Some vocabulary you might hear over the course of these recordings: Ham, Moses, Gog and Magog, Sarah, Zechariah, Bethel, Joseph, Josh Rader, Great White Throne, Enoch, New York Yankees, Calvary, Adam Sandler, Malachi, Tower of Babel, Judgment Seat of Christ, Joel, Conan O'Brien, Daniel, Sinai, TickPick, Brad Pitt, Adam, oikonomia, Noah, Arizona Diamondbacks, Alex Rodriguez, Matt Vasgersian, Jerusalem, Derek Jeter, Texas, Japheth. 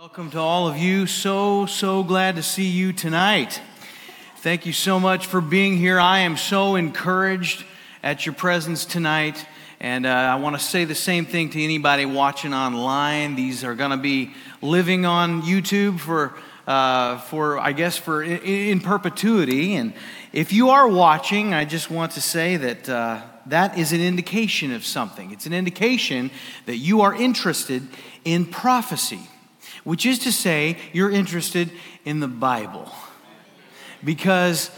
Welcome to all of you. So glad to see you tonight. Thank you so much for being here. I am so encouraged at your presence tonight. And I want to say the same thing to anybody watching online. These are going to be living on YouTube for perpetuity. And if you are watching, I just want to say that that is an indication of something. It's an indication that you are interested in prophecy, which is to say you're interested in the Bible, because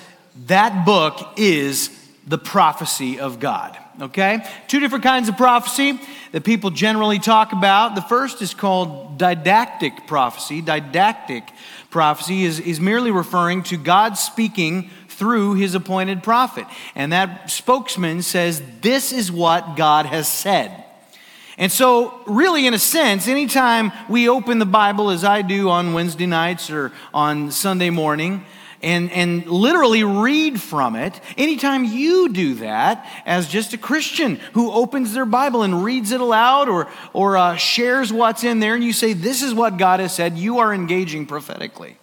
that book is the prophecy of God, okay? Two different kinds of prophecy that people generally talk about. The first is called didactic prophecy. Didactic prophecy is merely referring to God speaking through his appointed prophet. And that spokesman says, this is what God has said. And so, really, in a sense, anytime we open the Bible, as I do on Wednesday nights or on Sunday morning, and literally read from it, anytime you do that as just a Christian who opens their Bible and reads it aloud or shares what's in there, and you say, this is what God has said, you are engaging prophetically.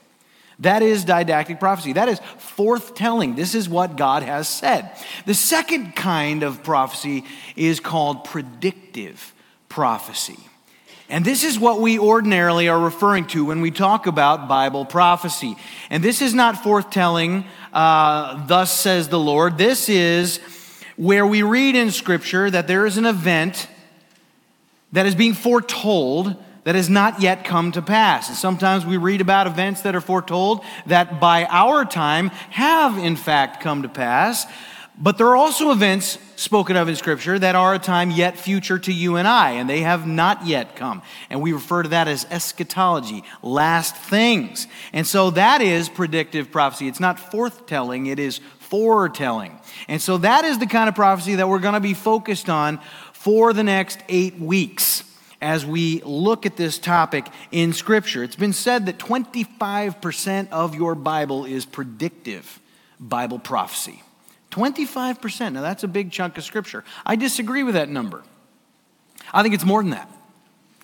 That is didactic prophecy. That is forthtelling. This is what God has said. The second kind of prophecy is called predictive prophecy. And this is what we ordinarily are referring to when we talk about Bible prophecy. And this is not forthtelling, thus says the Lord. This is where we read in Scripture that there is an event that is being foretold that has not yet come to pass. And sometimes we read about events that are foretold that by our time have in fact come to pass. But there are also events spoken of in Scripture that are a time yet future to you and I, and they have not yet come. And we refer to that as eschatology, last things. And so that is predictive prophecy. It's not forthtelling, it is foretelling. And so that is the kind of prophecy that we're going to be focused on for the next 8 weeks as we look at this topic in Scripture. It's been said that 25% of your Bible is predictive Bible prophecy. 25%. Now, that's a big chunk of Scripture. I disagree with that number. I think it's more than that.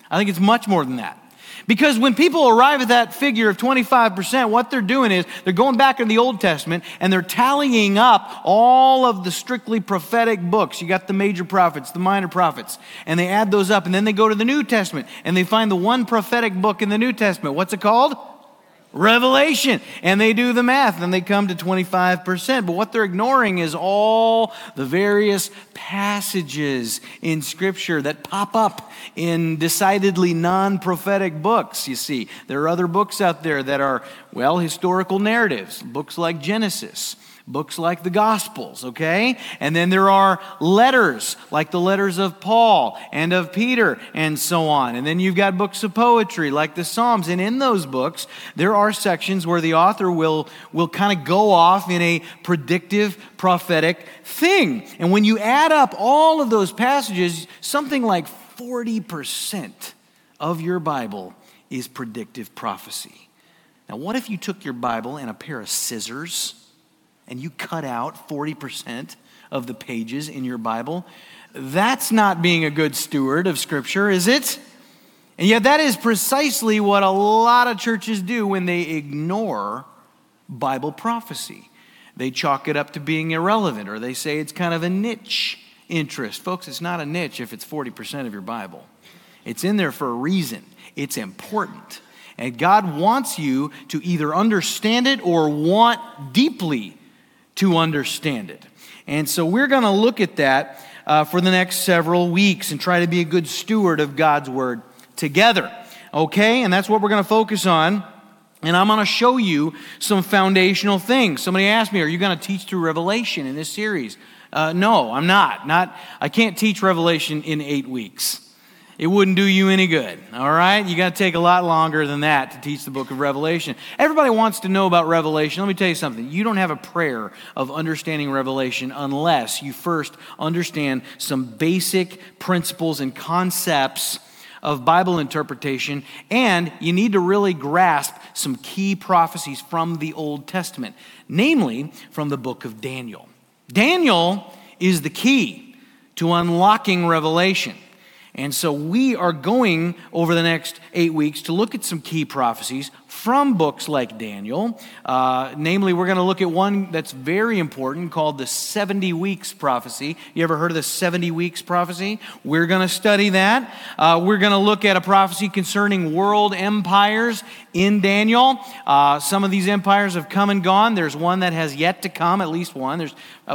I think it's much more than that. Because when people arrive at that figure of 25%, what they're doing is they're going back in the Old Testament and they're tallying up all of the strictly prophetic books. You got the major prophets, the minor prophets, and they add those up. And then they go to the New Testament and they find the one prophetic book in the New Testament. What's it called? Revelation. And they do the math and they come to 25%. But what they're ignoring is all the various passages in Scripture that pop up in decidedly non-prophetic books, you see. There are other books out there that are, well, historical narratives, books like Genesis, books like the Gospels, okay? And then there are letters, like the letters of Paul and of Peter and so on. And then you've got books of poetry, like the Psalms. And in those books, there are sections where the author will kind of go off in a predictive, prophetic thing. And when you add up all of those passages, something like 40% of your Bible is predictive prophecy. Now, what if you took your Bible and a pair of scissors and you cut out 40% of the pages in your Bible? That's not being a good steward of Scripture, is it? And yet that is precisely what a lot of churches do when they ignore Bible prophecy. They chalk it up to being irrelevant, or they say it's kind of a niche interest. Folks, it's not a niche if it's 40% of your Bible. It's in there for a reason. It's important. And God wants you to either understand it or want deeply to understand it. And so we're going to look at that for the next several weeks and try to be a good steward of God's Word together, okay? And that's what we're going to focus on. And I'm going to show you some foundational things. Somebody asked me, are you going to teach through Revelation in this series? No, I'm not. I can't teach Revelation in 8 weeks. It wouldn't do you any good, all right? You got to take a lot longer than that to teach the book of Revelation. Everybody wants to know about Revelation. Let me tell you something. You don't have a prayer of understanding Revelation unless you first understand some basic principles and concepts of Bible interpretation, and you need to really grasp some key prophecies from the Old Testament, namely from the book of Daniel. Daniel is the key to unlocking Revelation. And so we are going over the next 8 weeks to look at some key prophecies from books like Daniel. Namely, we're going to look at one that's very important called the 70 weeks prophecy. You ever heard of the 70 weeks prophecy? We're going to study that. We're going to look at a prophecy concerning world empires in Daniel. Some of these empires have come and gone. There's one that has yet to come, at least one.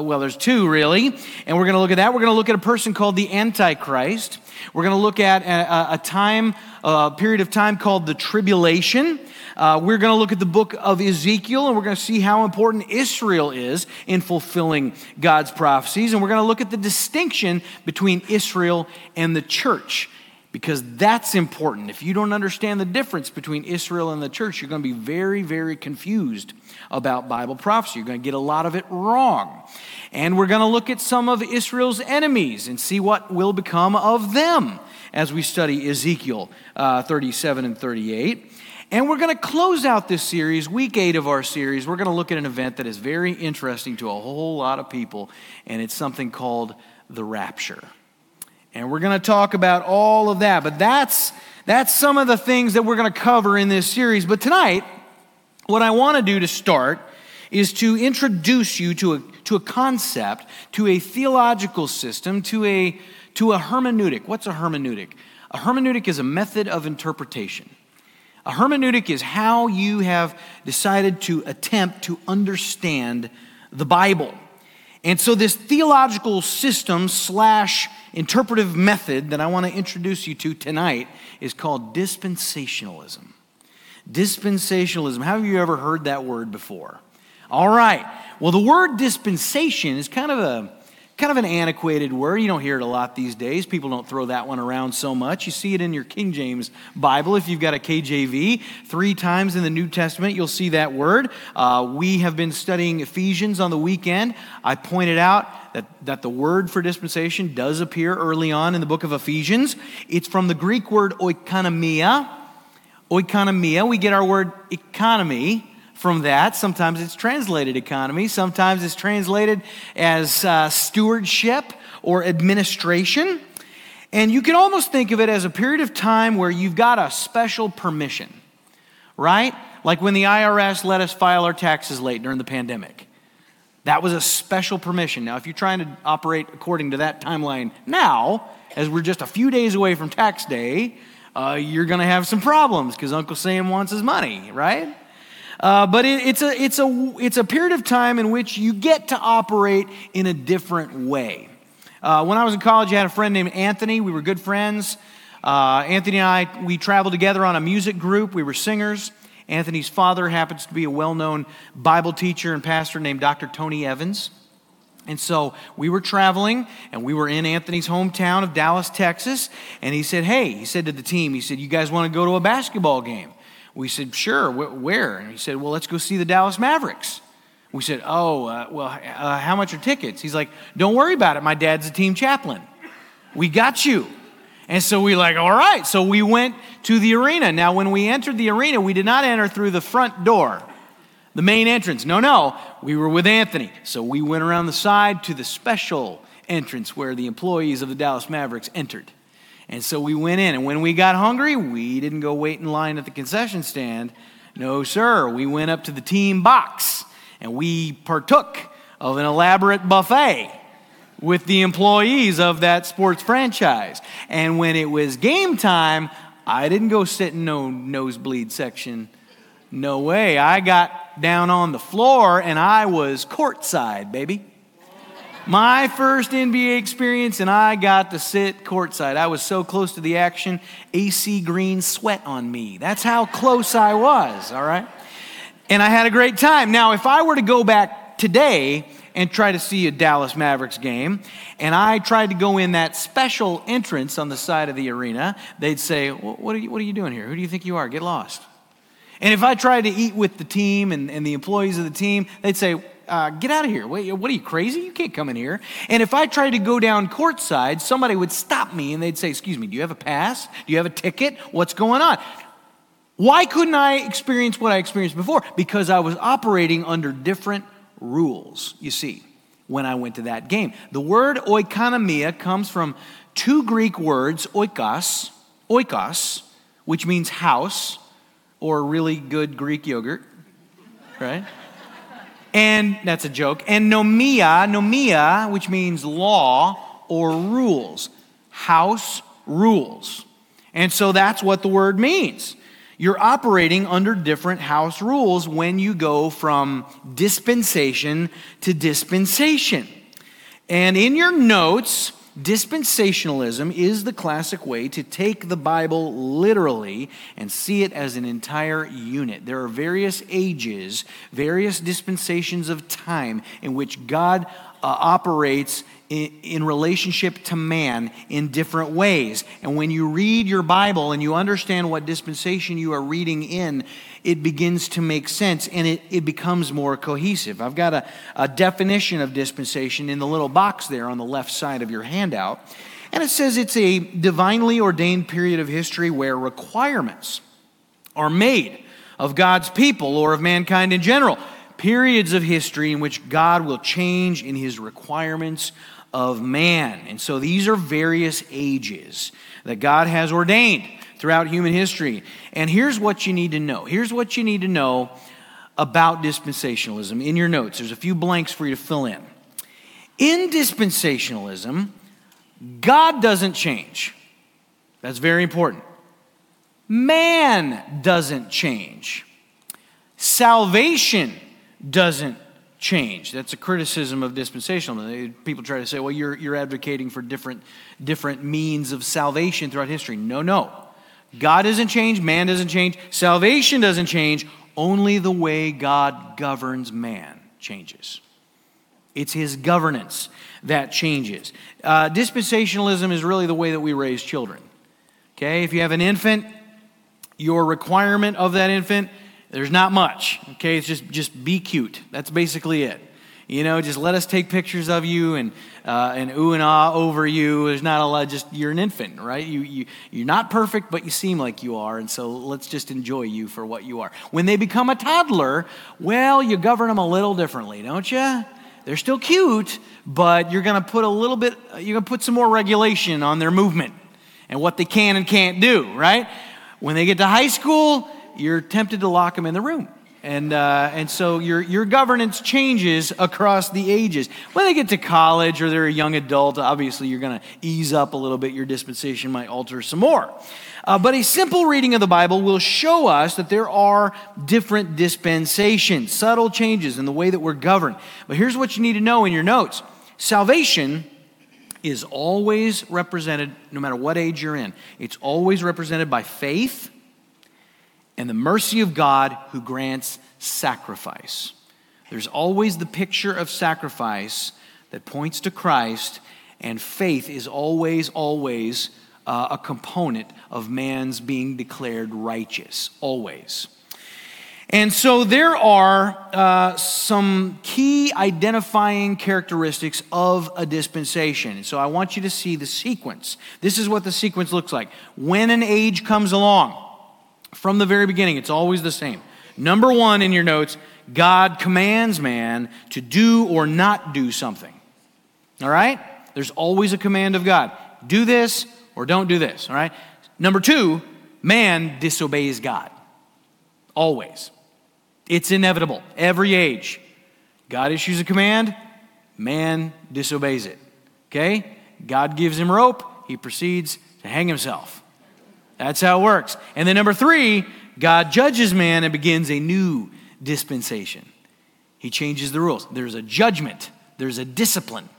There's two really. And we're going to look at that. We're going to look at a person called the Antichrist. We're going to look at a period of time called the Tribulation. We're going to look at the book of Ezekiel, and we're going to see how important Israel is in fulfilling God's prophecies. And we're going to look at the distinction between Israel and the church, because that's important. If you don't understand the difference between Israel and the church, you're going to be very, very confused about Bible prophecy. You're going to get a lot of it wrong. And we're going to look at some of Israel's enemies and see what will become of them as we study Ezekiel 37 and 38. And we're going to close out this series, week 8 of our series. We're going to look at an event that is very interesting to a whole lot of people, and it's something called the Rapture. And we're going to talk about all of that. But that's some of the things that we're going to cover in this series. But tonight, what I want to do to start is to introduce you to a concept, to a theological system, to a hermeneutic. What's a hermeneutic? A hermeneutic is a method of interpretation. A hermeneutic is how you have decided to attempt to understand the Bible. And so this theological system / interpretive method that I want to introduce you to tonight is called dispensationalism. Dispensationalism. Have you ever heard that word before? All right. Well, the word dispensation is kind of an antiquated word. You don't hear it a lot these days. People don't throw that one around so much. You see it in your King James Bible. If you've got a KJV, 3 times in the New Testament, you'll see that word. We have been studying Ephesians on the weekend. I pointed out that the word for dispensation does appear early on in the book of Ephesians. It's from the Greek word oikonomia. Oikonomia, we get our word economy from that. Sometimes it's translated economy. Sometimes it's translated as stewardship or administration. And you can almost think of it as a period of time where you've got a special permission, right? Like when the IRS let us file our taxes late during the pandemic. That was a special permission. Now, if you're trying to operate according to that timeline now, as we're just a few days away from tax day, you're going to have some problems because Uncle Sam wants his money, right? But it's a period of time in which you get to operate in a different way. When I was in college, I had a friend named Anthony. We were good friends. Anthony and I, we traveled together on a music group. We were singers. Anthony's father happens to be a well-known Bible teacher and pastor named Dr. Tony Evans. And so we were traveling, and we were in Anthony's hometown of Dallas, Texas. And he said, hey, he said to the team, he said, you guys want to go to a basketball game? We said, sure, where? And he said, well, let's go see the Dallas Mavericks. We said, how much are tickets? He's like, don't worry about it. My dad's a team chaplain. We got you. And so we like, all right. So we went to the arena. Now, when we entered the arena, we did not enter through the front door, the main entrance. No, we were with Anthony. So we went around the side to the special entrance where the employees of the Dallas Mavericks entered. And so we went in, and when we got hungry, we didn't go wait in line at the concession stand. No, sir. We went up to the team box, and we partook of an elaborate buffet with the employees of that sports franchise. And when it was game time, I didn't go sit in no nosebleed section. No way. I got down on the floor, and I was courtside, baby. My first NBA experience, and I got to sit courtside. I was so close to the action, AC Green sweat on me. That's how close I was, all right? And I had a great time. Now, if I were to go back today and try to see a Dallas Mavericks game, and I tried to go in that special entrance on the side of the arena, they'd say, what are you doing here? Who do you think you are? Get lost. And if I tried to eat with the team and the employees of the team, they'd say, get out of here. Wait, what are you, crazy? You can't come in here. And if I tried to go down courtside, somebody would stop me and they'd say, excuse me, do you have a pass? Do you have a ticket? What's going on? Why couldn't I experience what I experienced before? Because I was operating under different rules, you see, when I went to that game. The word oikonomia comes from two Greek words, oikos, which means house, or really good Greek yogurt, right? And that's a joke. And nomia, which means law or rules, house rules. And so that's what the word means. You're operating under different house rules when you go from dispensation to dispensation. And in your notes, dispensationalism is the classic way to take the Bible literally and see it as an entire unit. There are various ages, various dispensations of time in which God operates in relationship to man in different ways. And when you read your Bible and you understand what dispensation you are reading in, it begins to make sense and it becomes more cohesive. I've got a definition of dispensation in the little box there on the left side of your handout. And it says it's a divinely ordained period of history where requirements are made of God's people or of mankind in general. Periods of history in which God will change in his requirements of man. And so these are various ages that God has ordained throughout human history. And here's what you need to know. Here's what you need to know about dispensationalism. In your notes, there's a few blanks for you to fill in. In dispensationalism, God doesn't change. That's very important. Man doesn't change. Salvation doesn't change. That's a criticism of dispensationalism. People try to say, well, you're advocating for different means of salvation throughout history. No. God doesn't change. Man doesn't change. Salvation doesn't change. Only the way God governs man changes. It's his governance that changes. Dispensationalism is really the way that we raise children. Okay, if you have an infant, your requirement of that infant, there's not much, okay? It's just be cute. That's basically it. You know, just let us take pictures of you and ooh and ah over you. There's not a lot, just you're an infant, right? You're not perfect, but you seem like you are, and so let's just enjoy you for what you are. When they become a toddler, well, you govern them a little differently, don't you? They're still cute, but you're going to put some more regulation on their movement and what they can and can't do, right? When they get to high school, you're tempted to lock them in the room. And so your governance changes across the ages. When they get to college or they're a young adult, obviously you're going to ease up a little bit. Your dispensation might alter some more. But a simple reading of the Bible will show us that there are different dispensations, subtle changes in the way that we're governed. But here's what you need to know in your notes. Salvation is always represented, no matter what age you're in, it's always represented by faith and the mercy of God who grants sacrifice. There's always the picture of sacrifice that points to Christ, and faith is always a component of man's being declared righteous, always. And so there are some key identifying characteristics of a dispensation. And so I want you to see the sequence. This is what the sequence looks like. When an age comes along, from the very beginning, it's always the same. Number one in your notes, God commands man to do or not do something. All right? There's always a command of God. Do this or don't do this. All right? Number two, man disobeys God. Always. It's inevitable. Every age. God issues a command. Man disobeys it. Okay? God gives him rope. He proceeds to hang himself. That's how it works. And then number three, God judges man and begins a new dispensation. He changes the rules. There's a judgment. There's a discipline.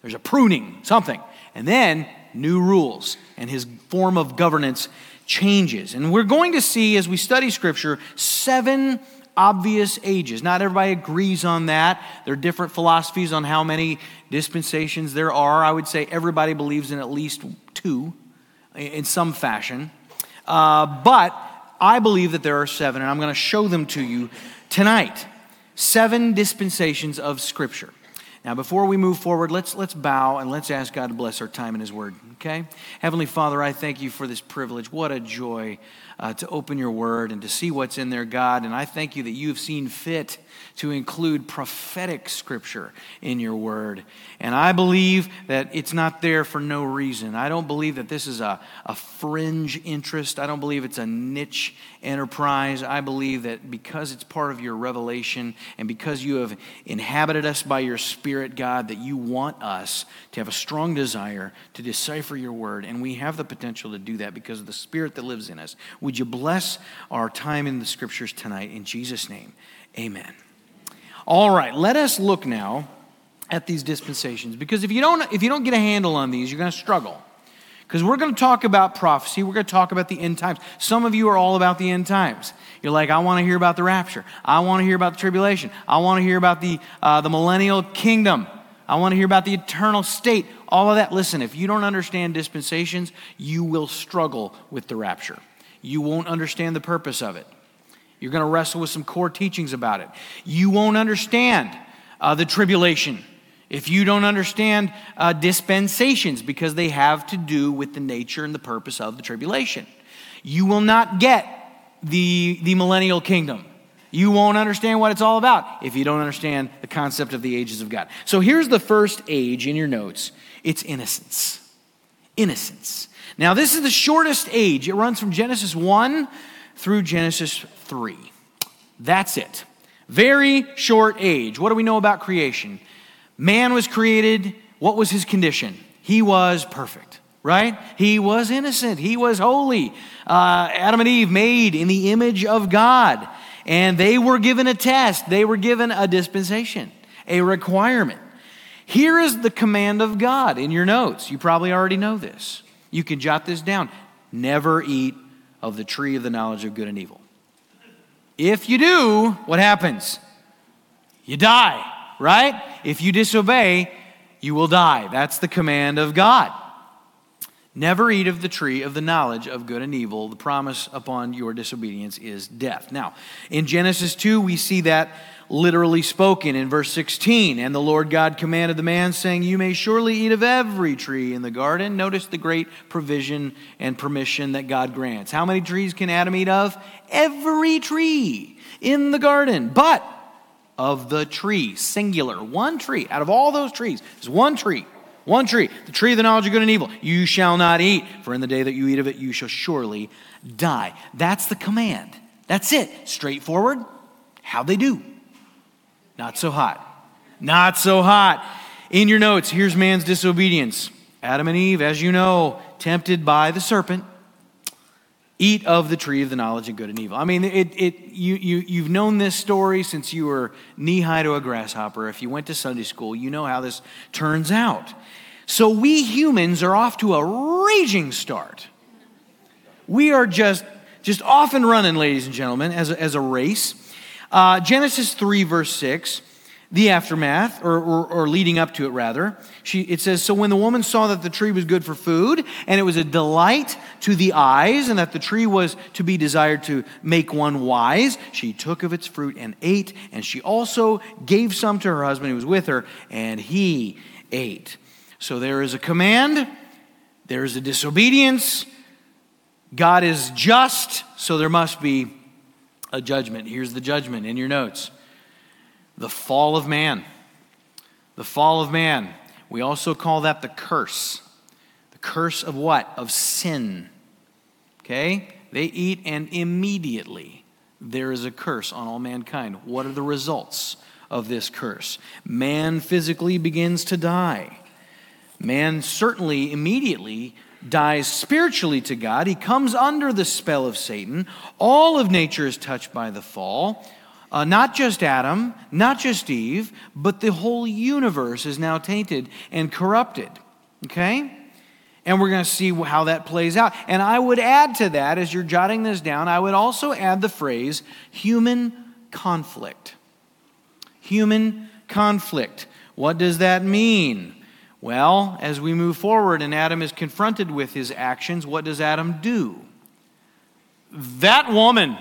There's a pruning, something. And then new rules. And his form of governance changes. And we're going to see, as we study Scripture, seven obvious ages. Not everybody agrees on that. There are different philosophies on how many dispensations there are. I would say everybody believes in at least two in some fashion. But I believe that there are seven, and I'm going to show them to you tonight. Seven dispensations of Scripture. Now, before we move forward, let's bow and let's ask God to bless our time in His Word, okay? Heavenly Father, I thank you for this privilege. What a joy to open your word and to see what's in there, God. And I thank you that you've seen fit to include prophetic scripture in your word. And I believe that it's not there for no reason. I don't believe that this is a fringe interest. I don't believe it's a niche enterprise. I believe that because it's part of your revelation and because you have inhabited us by your Spirit, God, that you want us to have a strong desire to decipher your word. And we have the potential to do that because of the Spirit that lives in us. Would you bless our time in the scriptures tonight? In Jesus' name, amen. All right, let us look now at these dispensations, because if you don't get a handle on these, you're going to struggle. Because we're going to talk about prophecy, we're going to talk about the end times. Some of you are all about the end times. You're like, I want to hear about the rapture. I want to hear about the tribulation. I want to hear about the millennial kingdom. I want to hear about the eternal state. All of that. Listen, if you don't understand dispensations, you will struggle with the rapture. You won't understand the purpose of it. You're going to wrestle with some core teachings about it. You won't understand the tribulation if you don't understand dispensations, because they have to do with the nature and the purpose of the tribulation. You will not get the millennial kingdom. You won't understand what it's all about if you don't understand the concept of the ages of God. So here's the first age in your notes. It's innocence. Innocence. Now, this is the shortest age. It runs from Genesis 1 through Genesis 3. That's it. Very short age. What do we know about creation? Man was created. What was his condition? He was perfect, right? He was innocent. He was holy. Adam and Eve made in the image of God. And they were given a test. They were given a dispensation, a requirement. Here is the command of God in your notes. You probably already know this. You can jot this down. Never eat of the tree of the knowledge of good and evil. If you do, what happens? You die, right? If you disobey, you will die. That's the command of God. Never eat of the tree of the knowledge of good and evil. The promise upon your disobedience is death. Now, in Genesis 2, we see that literally spoken in verse 16. And the Lord God commanded the man, saying, you may surely eat of every tree in the garden. Notice the great provision and permission that God grants. How many trees can Adam eat of? Every tree in the garden. But of the tree, singular, one tree. Out of all those trees, there's one tree. One tree, the tree of the knowledge of good and evil, you shall not eat, for in the day that you eat of it, you shall surely die. That's the command. That's it. Straightforward. How'd they do? Not so hot. Not so hot. In your notes, here's man's disobedience. Adam and Eve, as you know, tempted by the serpent, eat of the tree of the knowledge of good and evil. I mean, you've known this story since you were knee-high to a grasshopper. If you went to Sunday school, you know how this turns out. So we humans are off to a raging start. We are just off and running, ladies and gentlemen, as a race. Genesis 3, verse 6, the aftermath, or leading up to it, rather. It says, so when the woman saw that the tree was good for food, and it was a delight to the eyes, and that the tree was to be desired to make one wise, she took of its fruit and ate, and she also gave some to her husband who was with her, and he ate. So there is a command, there is a disobedience. God is just, so there must be a judgment. Here's the judgment in your notes. The fall of man. The fall of man. We also call that the curse. The curse of what? Of sin. Okay? They eat, and immediately there is a curse on all mankind. What are the results of this curse? Man physically begins to die. Man certainly immediately dies spiritually to God. He comes under the spell of Satan. All of nature is touched by the fall. Not just Adam, not just Eve, but the whole universe is now tainted and corrupted, okay? And we're going to see how that plays out. And I would add to that, as you're jotting this down, I would also add the phrase human conflict. Human conflict. What does that mean? Well, as we move forward and Adam is confronted with his actions, what does Adam do? That woman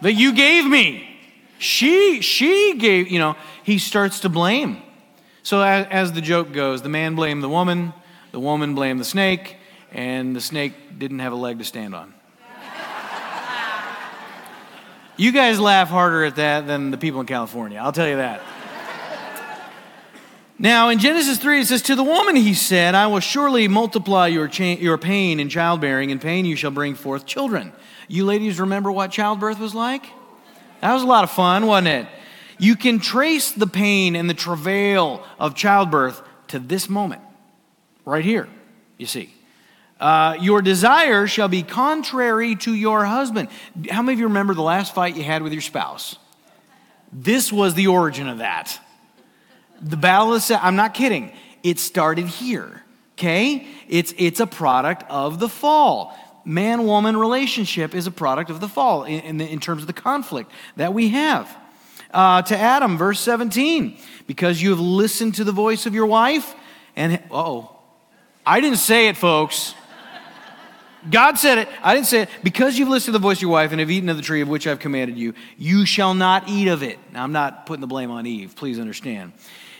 that you gave me. She gave, you know, he starts to blame. So as the joke goes, the man blamed the woman blamed the snake, and the snake didn't have a leg to stand on. You guys laugh harder at that than the people in California, I'll tell you that. Now, in Genesis 3, it says, "To the woman he said, I will surely multiply your pain in childbearing. In pain you shall bring forth children." You ladies remember what childbirth was like? That was a lot of fun, wasn't it? You can trace the pain and the travail of childbirth to this moment, right here, you see. Your desire shall be contrary to your husband. How many of you remember the last fight you had with your spouse? This was the origin of that. The battle is, I'm not kidding. It started here, okay? It's a product of the fall. Man-woman relationship is a product of the fall in terms of the conflict that we have. To Adam, verse 17, because you have listened to the voice of your wife and, I didn't say it, folks. God said it. I didn't say it. Because you've listened to the voice of your wife and have eaten of the tree of which I've commanded you, you shall not eat of it. Now, I'm not putting the blame on Eve. Please understand.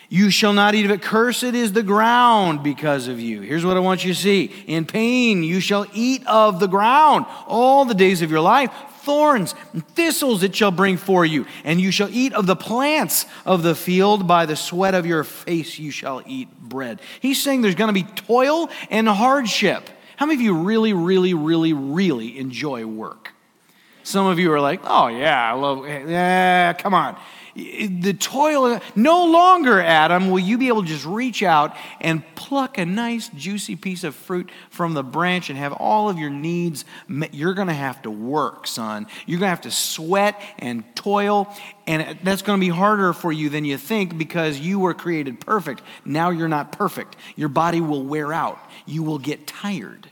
You shall not eat of it. Cursed is the ground because of you. Here's what I want you to see. In pain, you shall eat of the ground all the days of your life. Thorns and thistles it shall bring for you. And you shall eat of the plants of the field. By the sweat of your face you shall eat bread. He's saying there's going to be toil and hardship. How many of you really enjoy work? Some of you are like, oh yeah, I love, yeah, come on. The toil, no longer, Adam, will you be able to just reach out and pluck a nice juicy piece of fruit from the branch and have all of your needs met. You're going to have to work, son. You're going to have to sweat and toil, and that's going to be harder for you than you think because you were created perfect. Now you're not perfect. Your body will wear out. You will get tired.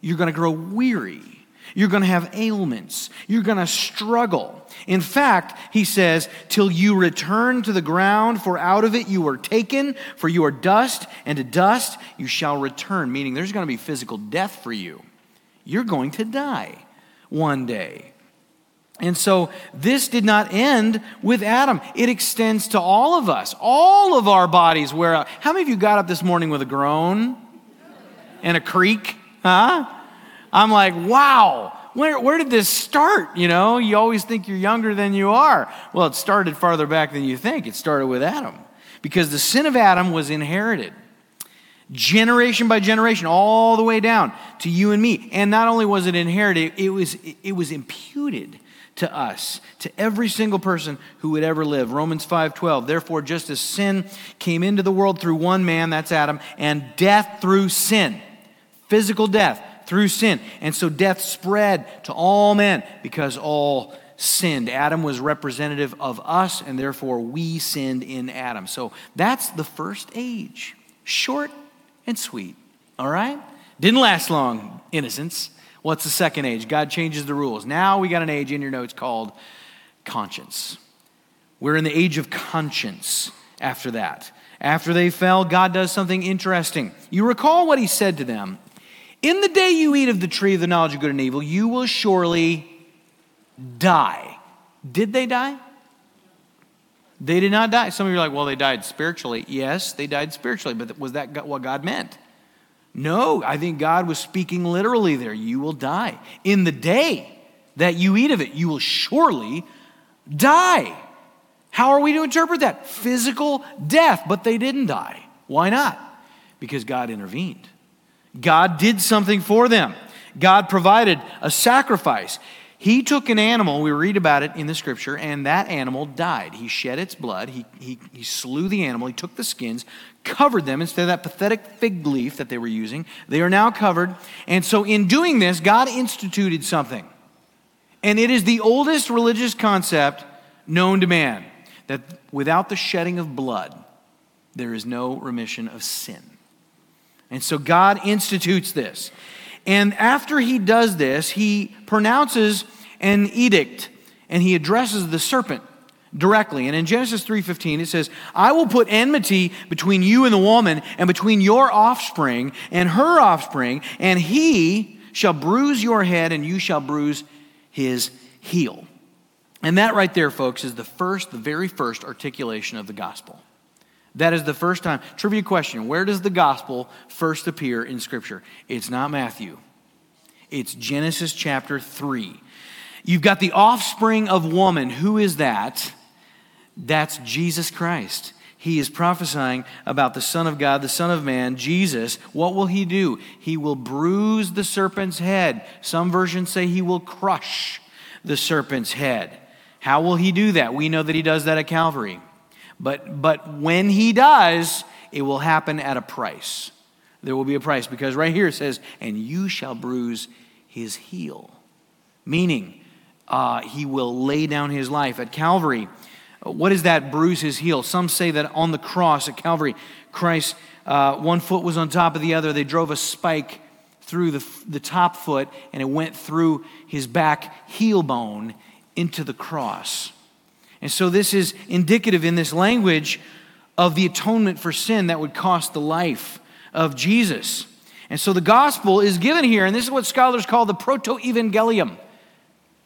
You're going to grow weary. You're going to have ailments. You're going to struggle. In fact, he says, till you return to the ground, for out of it you were taken, for you are dust, and to dust you shall return. Meaning there's going to be physical death for you. You're going to die one day. And so this did not end with Adam. It extends to all of us. All of our bodies wear out. How many of you got up this morning with a groan and a creak? Huh? I'm like, wow, where did this start? You know, you always think you're younger than you are. Well, it started farther back than you think. It started with Adam because the sin of Adam was inherited generation by generation all the way down to you and me. And not only was it inherited, it was imputed to us, to every single person who would ever live. Romans 5:12, therefore, just as sin came into the world through one man, that's Adam, and death through sin, physical death, through sin. And so death spread to all men because all sinned. Adam was representative of us, and therefore we sinned in Adam. So that's the first age. Short and sweet. All right? Didn't last long, innocence. What's the second age? God changes the rules. Now we got an age in your notes called conscience. We're in the age of conscience after that. After they fell, God does something interesting. You recall what he said to them. In the day you eat of the tree of the knowledge of good and evil, you will surely die. Did they die? They did not die. Some of you are like, well, they died spiritually. Yes, they died spiritually, but was that what God meant? No, I think God was speaking literally there. You will die. In the day that you eat of it, you will surely die. How are we to interpret that? Physical death, but they didn't die. Why not? Because God intervened. God did something for them. God provided a sacrifice. He took an animal, we read about it in the scripture, and that animal died. He shed its blood. He slew the animal. He took the skins, covered them instead of that pathetic fig leaf that they were using. They are now covered. And so in doing this, God instituted something. And it is the oldest religious concept known to man, that without the shedding of blood, there is no remission of sin. And so God institutes this. And after he does this, he pronounces an edict, and he addresses the serpent directly. And in Genesis 3:15, it says, I will put enmity between you and the woman, and between your offspring and her offspring, and he shall bruise your head, and you shall bruise his heel. And that right there, folks, is the very first articulation of the gospel. That is the first time. Trivia question, where does the gospel first appear in Scripture? It's not Matthew. It's Genesis chapter 3. You've got the offspring of woman. Who is that? That's Jesus Christ. He is prophesying about the Son of God, the Son of Man, Jesus. What will he do? He will bruise the serpent's head. Some versions say he will crush the serpent's head. How will he do that? We know that he does that at Calvary. But when he does, it will happen at a price. There will be a price, because right here it says, and you shall bruise his heel. Meaning, he will lay down his life at Calvary. What is that, bruise his heel? Some say that on the cross at Calvary, Christ, one foot was on top of the other. They drove a spike through the top foot, and it went through his back heel bone into the cross. And so this is indicative in this language of the atonement for sin that would cost the life of Jesus. And so the gospel is given here, and this is what scholars call the proto-evangelium.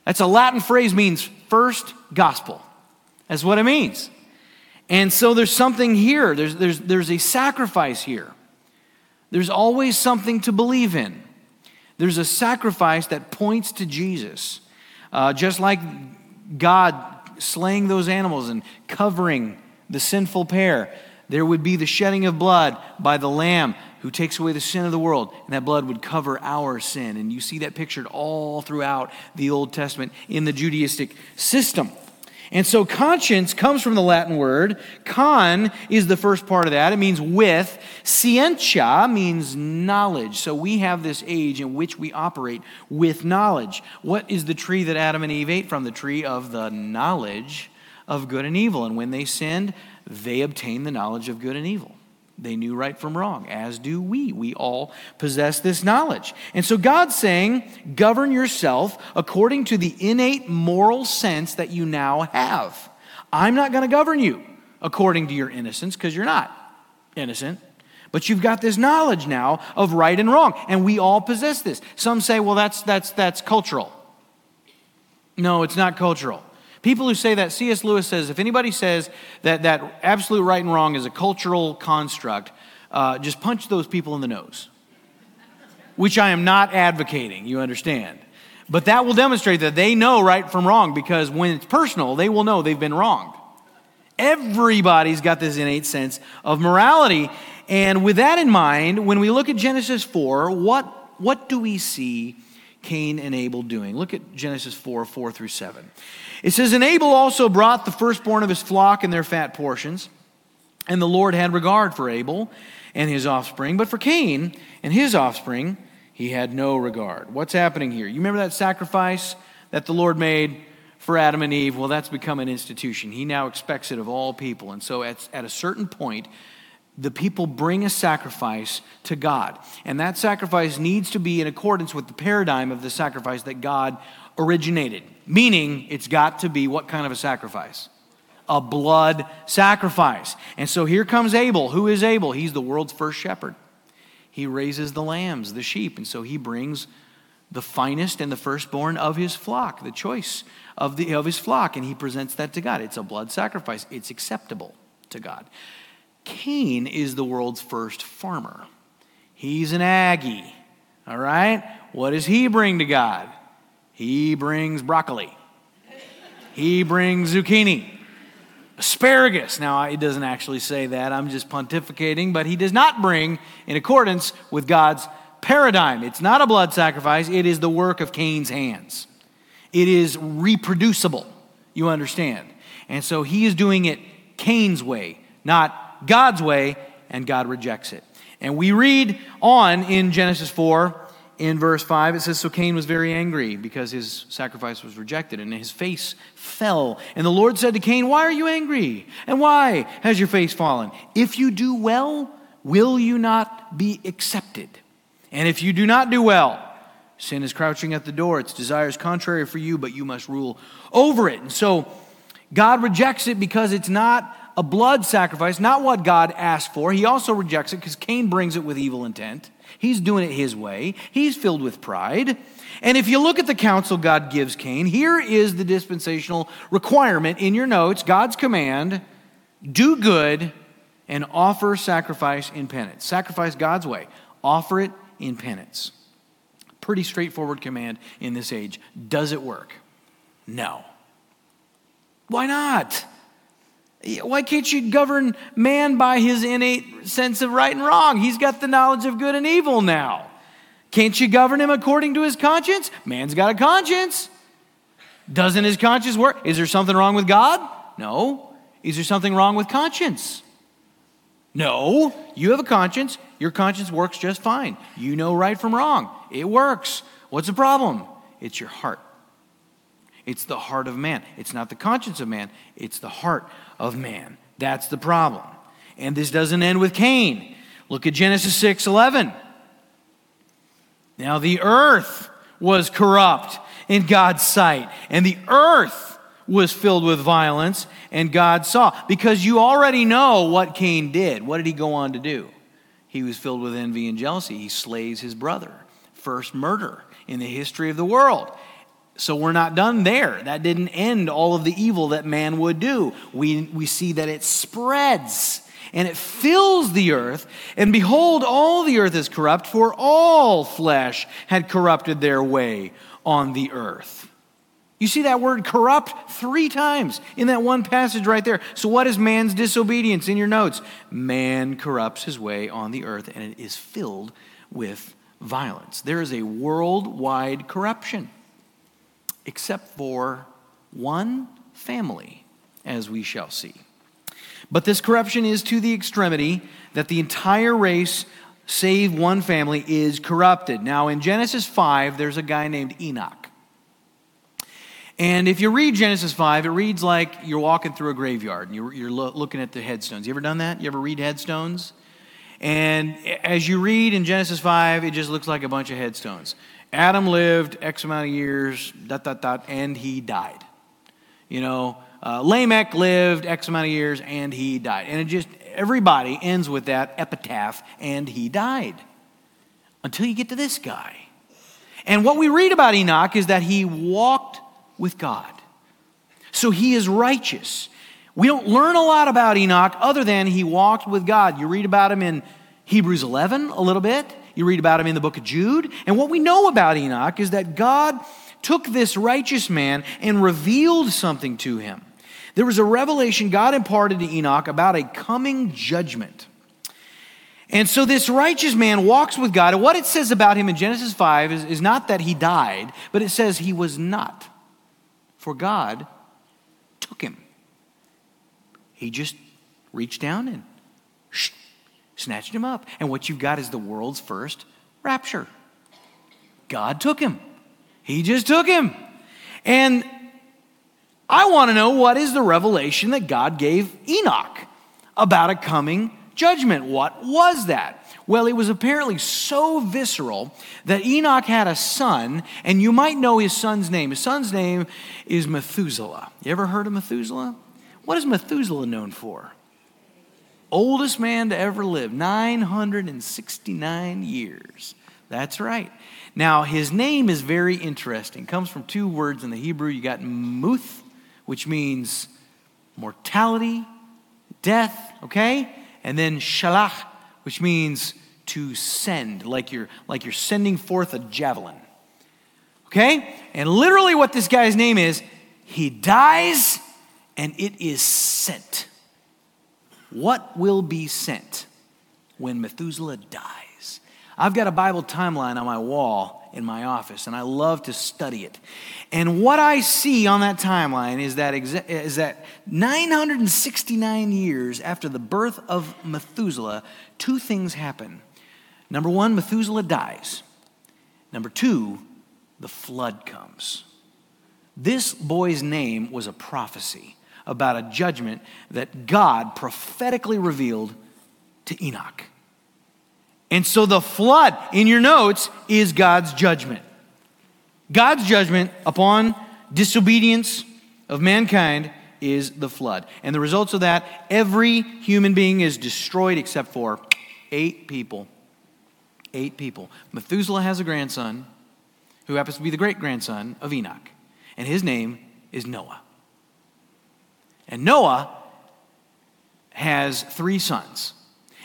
That's a Latin phrase, means first gospel. That's what it means. And so there's something here. There's a sacrifice here. There's always something to believe in. There's a sacrifice that points to Jesus. Just like God slaying those animals and covering the sinful pair, there would be the shedding of blood by the Lamb who takes away the sin of the world, and that blood would cover our sin. And you see that pictured all throughout the Old Testament in the Judaistic system. And so conscience comes from the Latin word. Con is the first part of that. It means with. Scientia means knowledge. So we have this age in which we operate with knowledge. What is the tree that Adam and Eve ate from? The tree of the knowledge of good and evil. And when they sinned, they obtained the knowledge of good and evil. They knew right from wrong, as do we. We all possess this knowledge. And so God's saying, govern yourself according to the innate moral sense that you now have. I'm not going to govern you according to your innocence, because you're not innocent. But you've got this knowledge now of right and wrong, and we all possess this. Some say, well, that's cultural. No, it's not cultural. People who say that, C.S. Lewis says, if anybody says that absolute right and wrong is a cultural construct, just punch those people in the nose, which I am not advocating, you understand. But that will demonstrate that they know right from wrong, because when it's personal, they will know they've been wronged. Everybody's got this innate sense of morality. And with that in mind, when we look at Genesis 4, what do we see Cain and Abel doing? Look at Genesis 4:4 through 7. It says, and Abel also brought the firstborn of his flock and their fat portions, and the Lord had regard for Abel and his offspring, but for Cain and his offspring he had no regard. What's happening here? You remember that sacrifice that the Lord made for Adam and Eve? Well, that's become an institution. He now expects it of all people. And so at a certain point, the people bring a sacrifice to God. And that sacrifice needs to be in accordance with the paradigm of the sacrifice that God originated. Meaning, it's got to be what kind of a sacrifice? A blood sacrifice. And so here comes Abel. Who is Abel? He's the world's first shepherd. He raises the lambs, the sheep. And so he brings the finest and the firstborn of his flock, the choice of his flock. And he presents that to God. It's a blood sacrifice. It's acceptable to God. Cain is the world's first farmer. He's an Aggie, all right? What does he bring to God? He brings broccoli. He brings zucchini, asparagus. Now, it doesn't actually say that. I'm just pontificating, but he does not bring in accordance with God's paradigm. It's not a blood sacrifice. It is the work of Cain's hands. It is reproducible, you understand? And so he is doing it Cain's way, not God's way, and God rejects it. And we read on in Genesis 4, in verse 5, it says, so Cain was very angry because his sacrifice was rejected, and his face fell. And the Lord said to Cain, why are you angry? And why has your face fallen? If you do well, will you not be accepted? And if you do not do well, sin is crouching at the door. Its desire is contrary for you, but you must rule over it. And so God rejects it because it's not a blood sacrifice, not what God asked for. He also rejects it because Cain brings it with evil intent. He's doing it his way. He's filled with pride. And if you look at the counsel God gives Cain, here is the dispensational requirement in your notes, God's command, do good and offer sacrifice in penance. Sacrifice God's way. Offer it in penance. Pretty straightforward command in this age. Does it work? No. Why not? Why can't you govern man by his innate sense of right and wrong? He's got the knowledge of good and evil now. Can't you govern him according to his conscience? Man's got a conscience. Doesn't his conscience work? Is there something wrong with God? No. Is there something wrong with conscience? No. You have a conscience. Your conscience works just fine. You know right from wrong. It works. What's the problem? It's your heart. It's the heart of man. It's not the conscience of man. It's the heart of man. That's the problem. And this doesn't end with Cain. Look at Genesis 6:11. Now the earth was corrupt in God's sight, and the earth was filled with violence, and God saw. Because you already know what Cain did. What did he go on to do? He was filled with envy and jealousy. He slays his brother. First murder in the history of the world. So we're not done there. That didn't end all of the evil that man would do. We see that it spreads and it fills the earth. And behold, all the earth is corrupt, for all flesh had corrupted their way on the earth. You see that word corrupt 3 times in that one passage right there. So what is man's disobedience in your notes? Man corrupts his way on the earth, and it is filled with violence. There is a worldwide corruption. Except for one family, as we shall see. But this corruption is to the extremity that the entire race, save one family, is corrupted. Now, in Genesis 5, there's a guy named Enoch. And if you read Genesis 5, it reads like you're walking through a graveyard and you're looking at the headstones. You ever done that? You ever read headstones? And as you read in Genesis 5, it just looks like a bunch of headstones. Adam lived X amount of years, and he died. You know, Lamech lived X amount of years, and he died. And it just, everybody ends with that epitaph, and he died. Until you get to this guy. And what we read about Enoch is that he walked with God. So he is righteous. We don't learn a lot about Enoch other than he walked with God. You read about him in Hebrews 11 a little bit. You read about him in the book of Jude. And what we know about Enoch is that God took this righteous man and revealed something to him. There was a revelation God imparted to Enoch about a coming judgment. And so this righteous man walks with God. And what it says about him in Genesis 5 is not that he died, but it says he was not. For God took him. He just reached down and snatched him up. And what you've got is the world's first rapture. God took him. He just took him. And I want to know, what is the revelation that God gave Enoch about a coming judgment? What was that? Well, it was apparently so visceral that Enoch had a son, and you might know his son's name. His son's name is Methuselah. You ever heard of Methuselah? What is Methuselah known for? Oldest man to ever live, 969 years. That's right. Now, his name is very interesting. It comes from 2 words in the Hebrew. You got muth, which means mortality, death, okay? And then shalach, which means to send, like you're sending forth a javelin, okay? And literally what this guy's name is, he dies and it is sent. What will be sent when Methuselah dies? I've got a Bible timeline on my wall in my office, and I love to study it. And what I see on that timeline is that 969 years after the birth of Methuselah, 2 things happen. Number 1, Methuselah dies. Number 2, the flood comes. This boy's name was a prophecy about a judgment that God prophetically revealed to Enoch. And so the flood in your notes is God's judgment. God's judgment upon disobedience of mankind is the flood. And the results of that, every human being is destroyed except for 8 people. 8 people. Methuselah has a grandson who happens to be the great-grandson of Enoch. And his name is Noah. And Noah has three sons.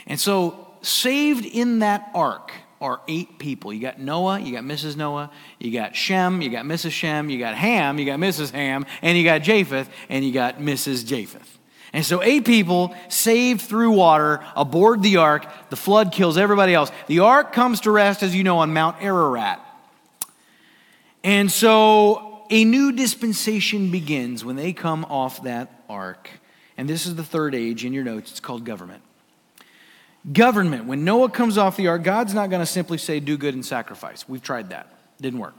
And so saved in that ark are eight people. You got Noah, you got Mrs. Noah, you got Shem, you got Mrs. Shem, you got Ham, you got Mrs. Ham, and you got Japheth, and you got Mrs. Japheth. And so eight people saved through water aboard the ark. The flood kills everybody else. The ark comes to rest, as you know, on Mount Ararat. And so a new dispensation begins when they come off that ark. And this is the third age in your notes. It's called government. Government. When Noah comes off the ark, God's not going to simply say, do good and sacrifice. We've tried that. Didn't work.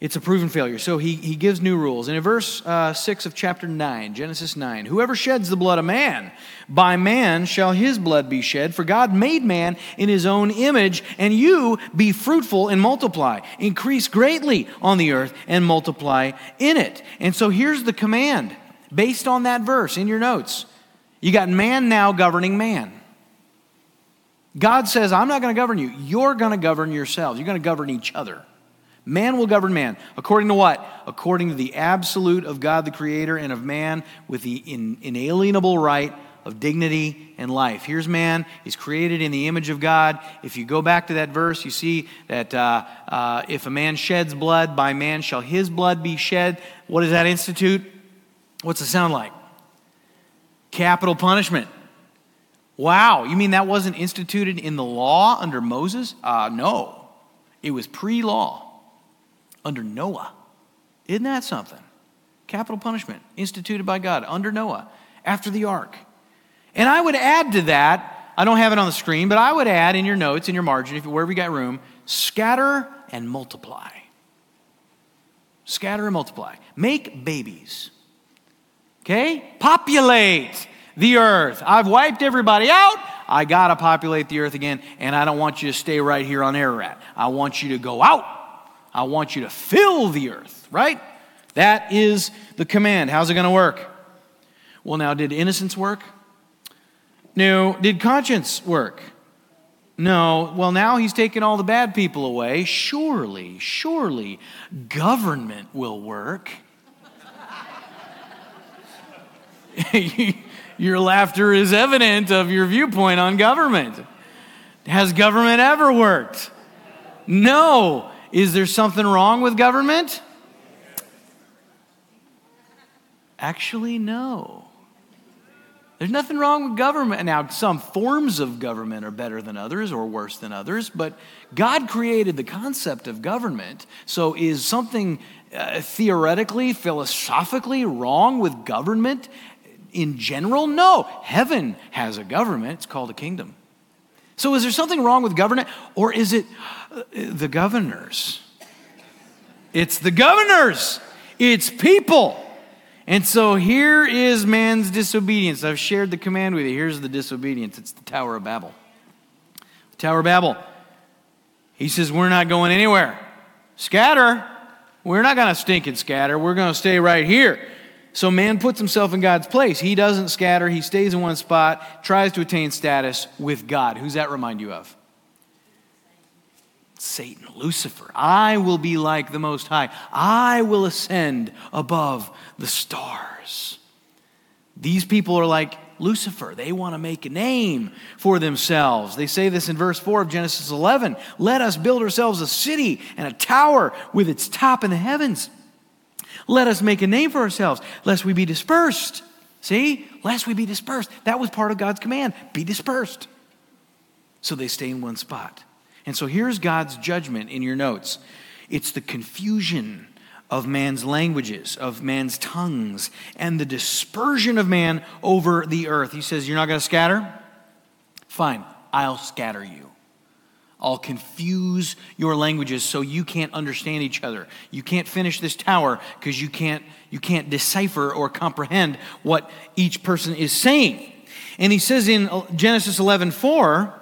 It's a proven failure. So he gives new rules. And in verse 6 of chapter 9, Genesis 9, whoever sheds the blood of man, by man shall his blood be shed, for God made man in his own image, and you be fruitful and multiply. Increase greatly on the earth and multiply in it. And so here's the command based on that verse in your notes. You got man now governing man. God says, I'm not going to govern you. You're going to govern yourselves. You're going to govern each other. Man will govern man. According to what? According to the absolute of God the Creator and of man with the inalienable right of dignity and life. Here's man. He's created in the image of God. If you go back to that verse, you see that if a man sheds blood, by man shall his blood be shed. What does that institute? What's it sound like? Capital punishment. Wow, you mean that wasn't instituted in the law under Moses? No, it was pre-law. Under Noah. Isn't that something? Capital punishment instituted by God under Noah, after the ark. And I would add to that, I don't have it on the screen, but I would add in your notes, in your margin, if wherever you got room, scatter and multiply. Scatter and multiply. Make babies. Okay? Populate the earth. I've wiped everybody out. I got to populate the earth again, and I don't want you to stay right here on Ararat. I want you to go out. I want you to fill the earth, right? That is the command. How's it going to work? Well, now, did innocence work? No. Did conscience work? No. Well, now he's taken all the bad people away. Surely, surely, government will work. Your laughter is evident of your viewpoint on government. Has government ever worked? No. Is there something wrong with government? Actually, no. There's nothing wrong with government. Now, some forms of government are better than others or worse than others, but God created the concept of government. So is something theoretically, philosophically wrong with government in general? No. Heaven has a government. It's called a kingdom. So is there something wrong with government, or is it the governors? It's the governors. It's people. And so here is man's disobedience. I've shared the command with you. Here's the disobedience. It's the Tower of Babel. The Tower of Babel. He says, we're not going anywhere. Scatter. We're not going to stink and scatter. We're going to stay right here. So man puts himself in God's place. He doesn't scatter. He stays in one spot, tries to attain status with God. Who's that remind you of? Satan, Lucifer. I will be like the Most High. I will ascend above the stars. These people are like Lucifer. They want to make a name for themselves. They say this in verse 4 of Genesis 11. Let us build ourselves a city and a tower with its top in the heavens. Let us make a name for ourselves, lest we be dispersed. See? Lest we be dispersed. That was part of God's command. Be dispersed. So they stay in one spot. And so here's God's judgment in your notes. It's the confusion of man's languages, of man's tongues, and the dispersion of man over the earth. He says, you're not going to scatter? Fine, I'll scatter you. I'll confuse your languages so you can't understand each other. You can't finish this tower because you can't decipher or comprehend what each person is saying. And he says in Genesis 11:4,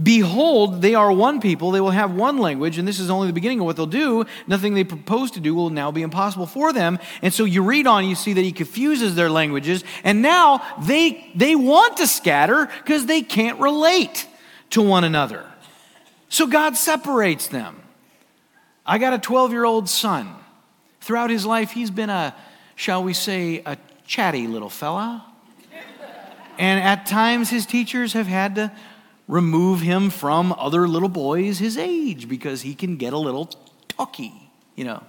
behold, they are one people, they will have one language, and this is only the beginning of what they'll do. Nothing they propose to do will now be impossible for them. And so you read on, you see that he confuses their languages, and now they want to scatter because they can't relate to one another. So God separates them. I got a 12-year-old son. Throughout his life, he's been a chatty little fella. And at times his teachers have had to remove him from other little boys his age because he can get a little tucky, you know.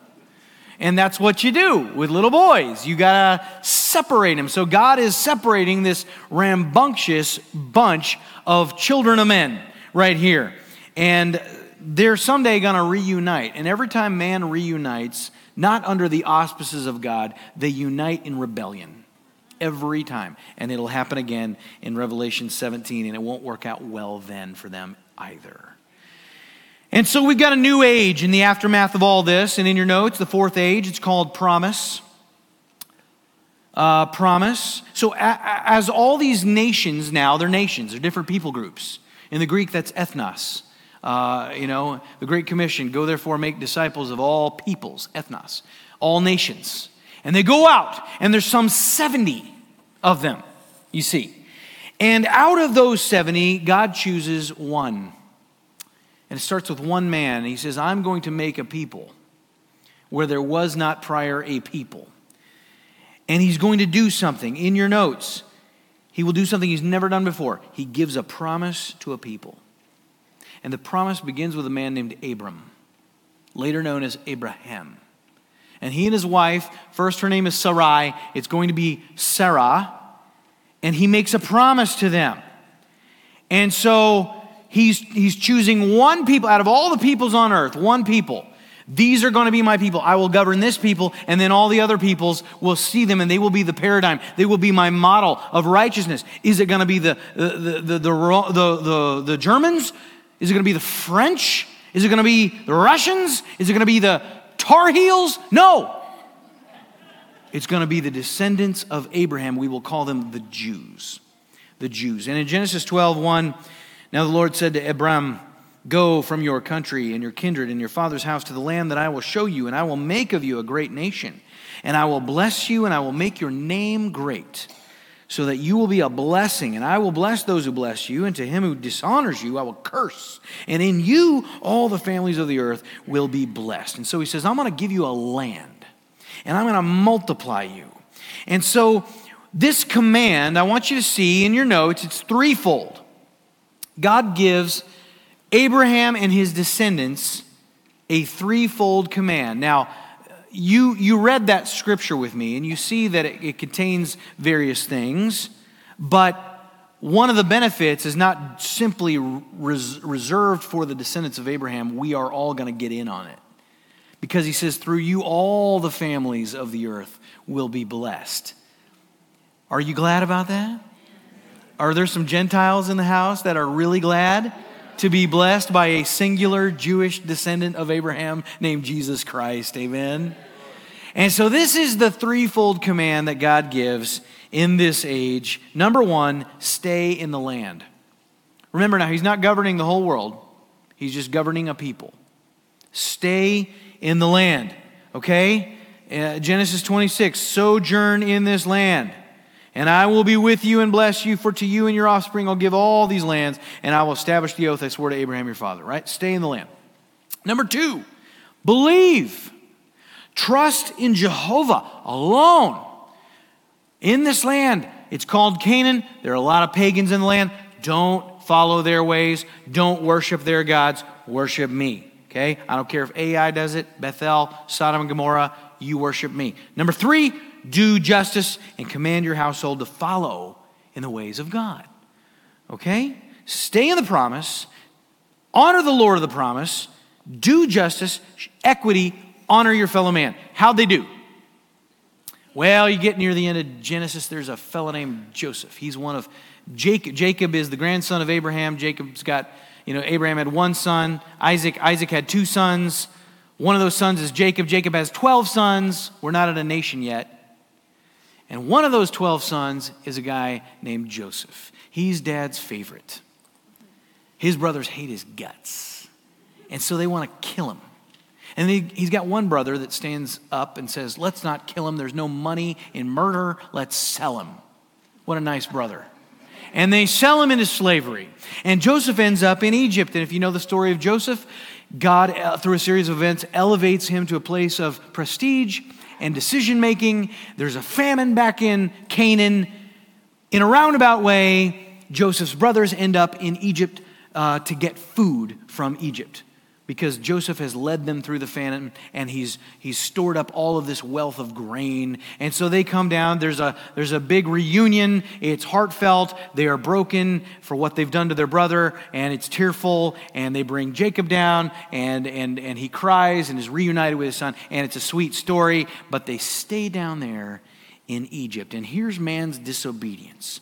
And that's what you do with little boys. You gotta separate them. So God is separating this rambunctious bunch of children of men right here. And they're someday gonna reunite. And every time man reunites, not under the auspices of God, they unite in rebellion. Every time. And it'll happen again in Revelation 17, and it won't work out well then for them either. And so we've got a new age in the aftermath of all this. And in your notes, the fourth age, it's called promise. Promise. So as all these nations now, they're nations, they're different people groups. In the Greek, that's ethnos. You know, the Great Commission, go therefore make disciples of all peoples, ethnos, all nations. And they go out, and there's some 70 of them, you see. And out of those 70, God chooses one. And it starts with one man, and he says, I'm going to make a people where there was not prior a people. And he's going to do something. In your notes, he will do something he's never done before. He gives a promise to a people. And the promise begins with a man named Abram, later known as Abraham. And he and his wife, first her name is Sarai, it's going to be Sarah, and he makes a promise to them. And so he's choosing one people, out of all the peoples on earth, one people. These are going to be my people. I will govern this people, and then all the other peoples will see them, and they will be the paradigm. They will be my model of righteousness. Is it going to be the Germans? Is it going to be the French? Is it going to be the Russians? Is it going to be the Tar Heels? No. It's going to be the descendants of Abraham. We will call them the Jews. The Jews. And in Genesis 12:1, now the Lord said to Abram, go from your country and your kindred and your father's house to the land that I will show you, and I will make of you a great nation, and I will bless you, and I will make your name great, so that you will be a blessing, and I will bless those who bless you, and to him who dishonors you I will curse. And in you all the families of the earth will be blessed. And so he says, I'm going to give you a land, and I'm going to multiply you. And so this command, I want you to see in your notes, it's threefold. God gives Abraham and his descendants a threefold command. Now, You read that scripture with me, and you see that it contains various things, but one of the benefits is not simply reserved for the descendants of Abraham. We are all going to get in on it, because he says, through you all the families of the earth will be blessed. Are you glad about that? Are there some Gentiles in the house that are really glad to be blessed by a singular Jewish descendant of Abraham named Jesus Christ? Amen. And so this is the threefold command that God gives in this age. Number one, stay in the land. Remember now, he's not governing the whole world. He's just governing a people. Stay in the land, okay? Genesis 26, sojourn in this land, and I will be with you and bless you, for to you and your offspring I'll give all these lands, and I will establish the oath I swore to Abraham your father, right? Stay in the land. Number two, believe. Trust in Jehovah alone. In this land, it's called Canaan. There are a lot of pagans in the land. Don't follow their ways. Don't worship their gods. Worship me, okay? I don't care if Ai does it, Bethel, Sodom and Gomorrah, you worship me. Number three, do justice and command your household to follow in the ways of God, okay? Stay in the promise. Honor the Lord of the promise. Do justice, equity, honor your fellow man. How'd they do? Well, you get near the end of Genesis, there's a fellow named Joseph. He's one of Jacob. Jacob is the grandson of Abraham. Jacob's got, you know, Abraham had one son. Isaac had two sons. One of those sons is Jacob. Jacob has 12 sons. We're not at a nation yet. And one of those 12 sons is a guy named Joseph. He's dad's favorite. His brothers hate his guts. And so they want to kill him. And he's got one brother that stands up and says, let's not kill him. There's no money in murder. Let's sell him. What a nice brother. And they sell him into slavery. And Joseph ends up in Egypt. And if you know the story of Joseph, God, through a series of events, elevates him to a place of prestige and decision-making. There's a famine back in Canaan. In a roundabout way, Joseph's brothers end up in Egypt to get food from Egypt, because Joseph has led them through the famine, and he's stored up all of this wealth of grain. And so they come down. There's a big reunion. It's heartfelt. They are broken for what they've done to their brother, and it's tearful. And they bring Jacob down, and he cries and is reunited with his son. And it's a sweet story, but they stay down there in Egypt. And here's man's disobedience.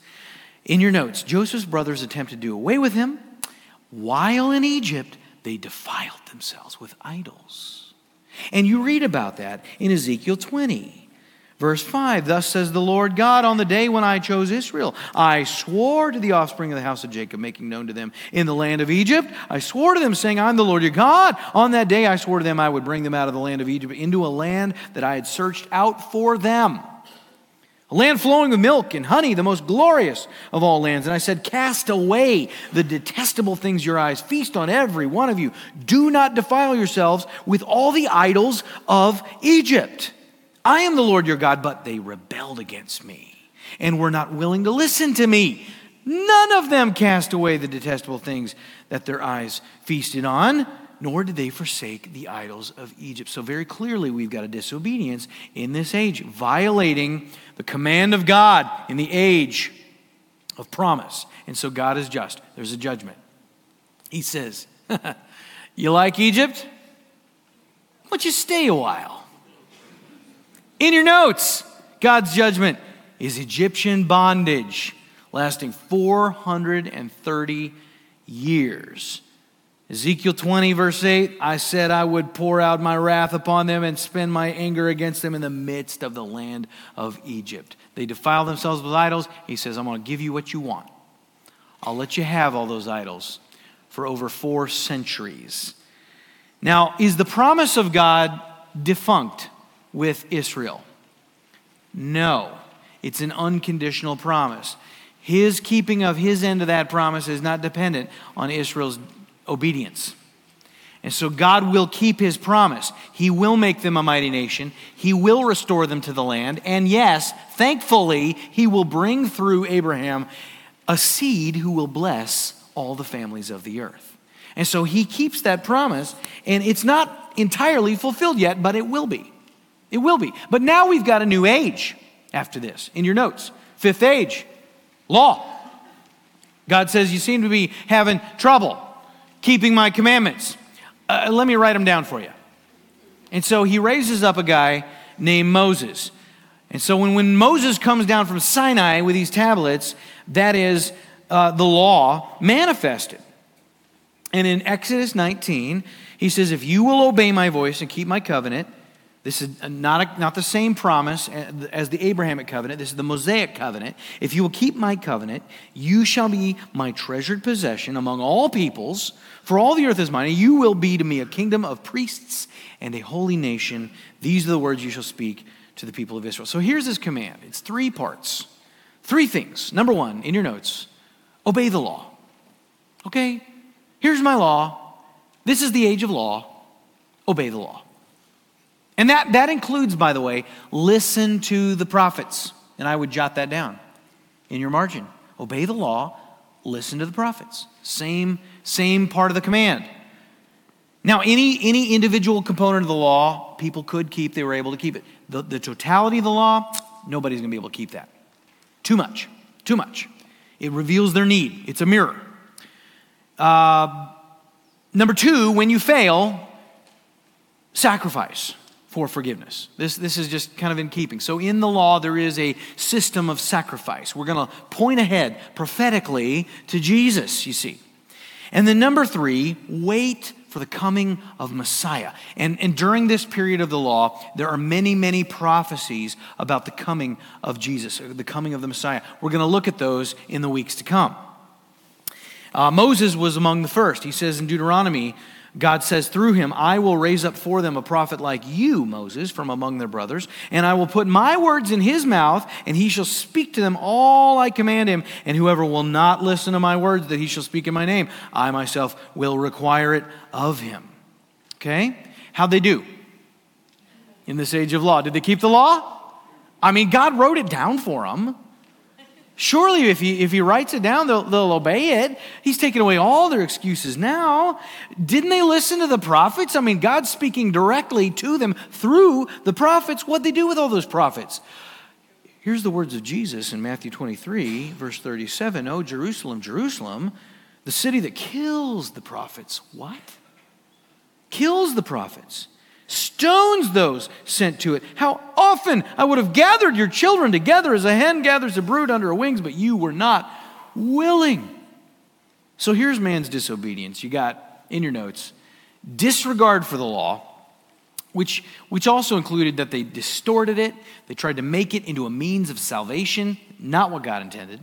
In your notes, Joseph's brothers attempt to do away with him. While in Egypt, they defiled themselves with idols. And you read about that in Ezekiel 20, verse 5. Thus says the Lord God, on the day when I chose Israel, I swore to the offspring of the house of Jacob, making known to them in the land of Egypt. I swore to them, saying, I'm the Lord your God. On that day I swore to them I would bring them out of the land of Egypt into a land that I had searched out for them, a land flowing with milk and honey, the most glorious of all lands. And I said, cast away the detestable things your eyes feast on, every one of you. Do not defile yourselves with all the idols of Egypt. I am the Lord your God. But they rebelled against me and were not willing to listen to me. None of them cast away the detestable things that their eyes feasted on, nor did they forsake the idols of Egypt. So very clearly we've got a disobedience in this age, violating the command of God in the age of promise. And so God is just. There's a judgment. He says, you like Egypt? Why don't you stay a while? In your notes, God's judgment is Egyptian bondage lasting 430 years. Ezekiel 20, verse 8, I said I would pour out my wrath upon them and spend my anger against them in the midst of the land of Egypt. They defile themselves with idols. He says, I'm going to give you what you want. I'll let you have all those idols for over 4 centuries. Now, is the promise of God defunct with Israel? No, it's an unconditional promise. His keeping of his end of that promise is not dependent on Israel's obedience. And so God will keep his promise. He will make them a mighty nation. He will restore them to the land. And yes, thankfully, he will bring through Abraham a seed who will bless all the families of the earth. And so he keeps that promise, and it's not entirely fulfilled yet, but it will be. It will be. But now we've got a new age after this. In your notes, 5th age, law. God says, you seem to be having trouble keeping my commandments. Let me write them down for you. And so he raises up a guy named Moses. And so when Moses comes down from Sinai with these tablets, that is the law manifested. And in Exodus 19, he says, if you will obey my voice and keep my covenant, this is not the same promise as the Abrahamic covenant. This is the Mosaic covenant. If you will keep my covenant, you shall be my treasured possession among all peoples, for all the earth is mine, and you will be to me a kingdom of priests and a holy nation. These are the words you shall speak to the people of Israel. So here's his command. It's 3 parts. 3 things. Number 1, in your notes, obey the law. Okay? Here's my law. This is the age of law. Obey the law. And that includes, by the way, listen to the prophets. And I would jot that down in your margin. Obey the law, listen to the prophets. Same part of the command. Now, any individual component of the law, people could keep, they were able to keep it. The totality of the law, nobody's going to be able to keep that. Too much. It reveals their need. It's a mirror. Number 2, when you fail, sacrifice for forgiveness. This is just kind of in keeping. So in the law, there is a system of sacrifice. We're going to point ahead prophetically to Jesus, you see. And then number 3, wait for the coming of Messiah. And during this period of the law, there are many, many prophecies about the coming of Jesus, the coming of the Messiah. We're going to look at those in the weeks to come. Moses was among the first. He says in Deuteronomy, God says through him, I will raise up for them a prophet like you, Moses, from among their brothers, and I will put my words in his mouth, and he shall speak to them all I command him, and whoever will not listen to my words that he shall speak in my name, I myself will require it of him. Okay? How'd they do in this age of law? Did they keep the law? I mean, God wrote it down for them. Surely if he writes it down, they'll obey it. He's taken away all their excuses now. Didn't they listen to the prophets? I mean, God's speaking directly to them through the prophets. What'd they do with all those prophets? Here's the words of Jesus in Matthew 23, verse 37. "Oh, Jerusalem, Jerusalem, the city that kills the prophets." What? Kills the prophets. "Stones those sent to it. How often I would have gathered your children together as a hen gathers the brood under her wings, but you were not willing." So here's man's disobedience. You got in your notes disregard for the law, which also included that they distorted it. They tried to make it into a means of salvation, not what God intended.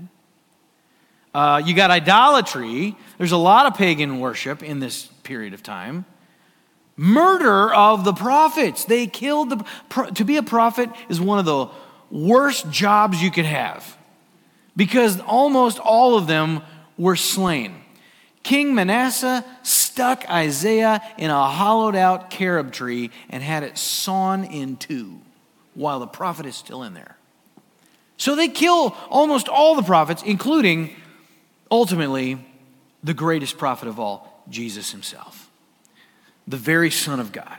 You got idolatry. There's a lot of pagan worship in this period of time. Murder of the prophets. They killed to be a prophet is one of the worst jobs you could have, because almost all of them were slain. King Manasseh stuck Isaiah in a hollowed out carob tree and had it sawn in two while the prophet is still in there. So they kill almost all the prophets, including ultimately the greatest prophet of all, Jesus himself, the very Son of God.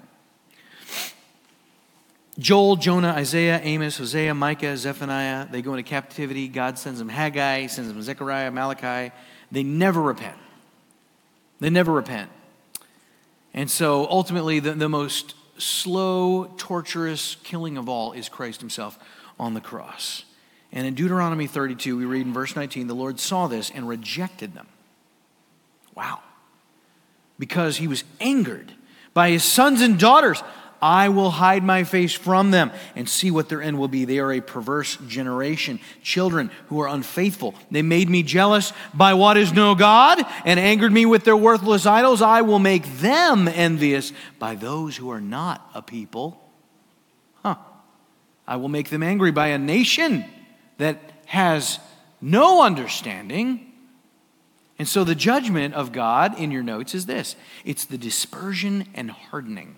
Joel, Jonah, Isaiah, Amos, Hosea, Micah, Zephaniah, they go into captivity. God sends them Haggai, sends them Zechariah, Malachi. They never repent. They never repent. And so ultimately the most slow, torturous killing of all is Christ himself on the cross. And in Deuteronomy 32, we read in verse 19, "The Lord saw this and rejected them." Wow. "Because he was angered by his sons and daughters, I will hide my face from them and see what their end will be. They are a perverse generation, children who are unfaithful. They made me jealous by what is no God and angered me with their worthless idols. I will make them envious by those who are not a people. I will make them angry by a nation that has no understanding." And so the judgment of God in your notes is this: it's the dispersion and hardening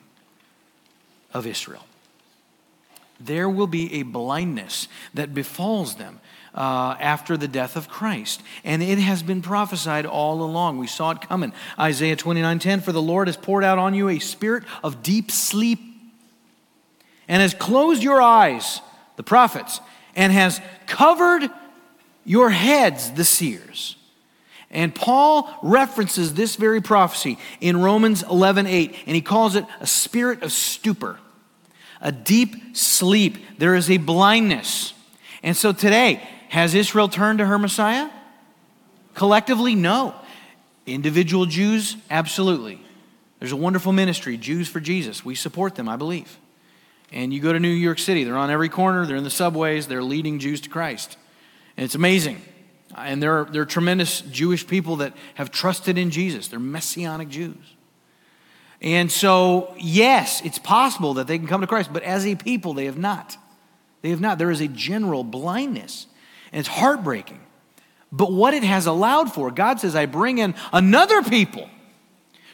of Israel. There will be a blindness that befalls them after the death of Christ. And it has been prophesied all along. We saw it coming. Isaiah 29:10, "For the Lord has poured out on you a spirit of deep sleep and has closed your eyes," the prophets, "and has covered your heads," the seers. And Paul references this very prophecy in Romans 11:8, and he calls it a spirit of stupor, a deep sleep. There is a blindness. And so today, has Israel turned to her Messiah? Collectively, no. Individual Jews, absolutely. There's a wonderful ministry, Jews for Jesus. We support them, I believe. And you go to New York City, they're on every corner, they're in the subways, they're leading Jews to Christ. And it's amazing. And there are tremendous Jewish people that have trusted in Jesus. They're Messianic Jews. And so, yes, it's possible that they can come to Christ, but as a people, they have not. They have not. There is a general blindness, and it's heartbreaking. But what it has allowed for, God says, "I bring in another people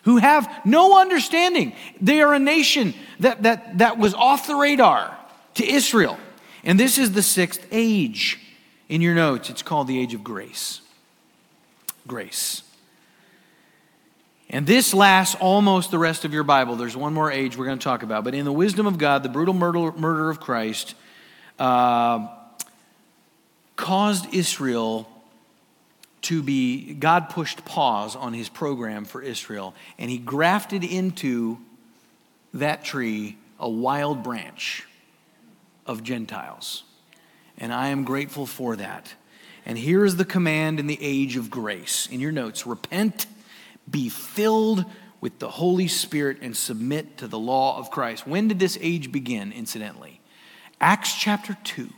who have no understanding." They are a nation that was off the radar to Israel. And this is the sixth age. In your notes, it's called the age of grace. Grace. And this lasts almost the rest of your Bible. There's one more age we're going to talk about. But in the wisdom of God, the brutal murder of Christ caused Israel to be, God pushed pause on his program for Israel. And he grafted into that tree a wild branch of Gentiles. And I am grateful for that. And here is the command in the age of grace. In your notes, repent, be filled with the Holy Spirit, and submit to the law of Christ. When did this age begin, incidentally? Acts chapter 2.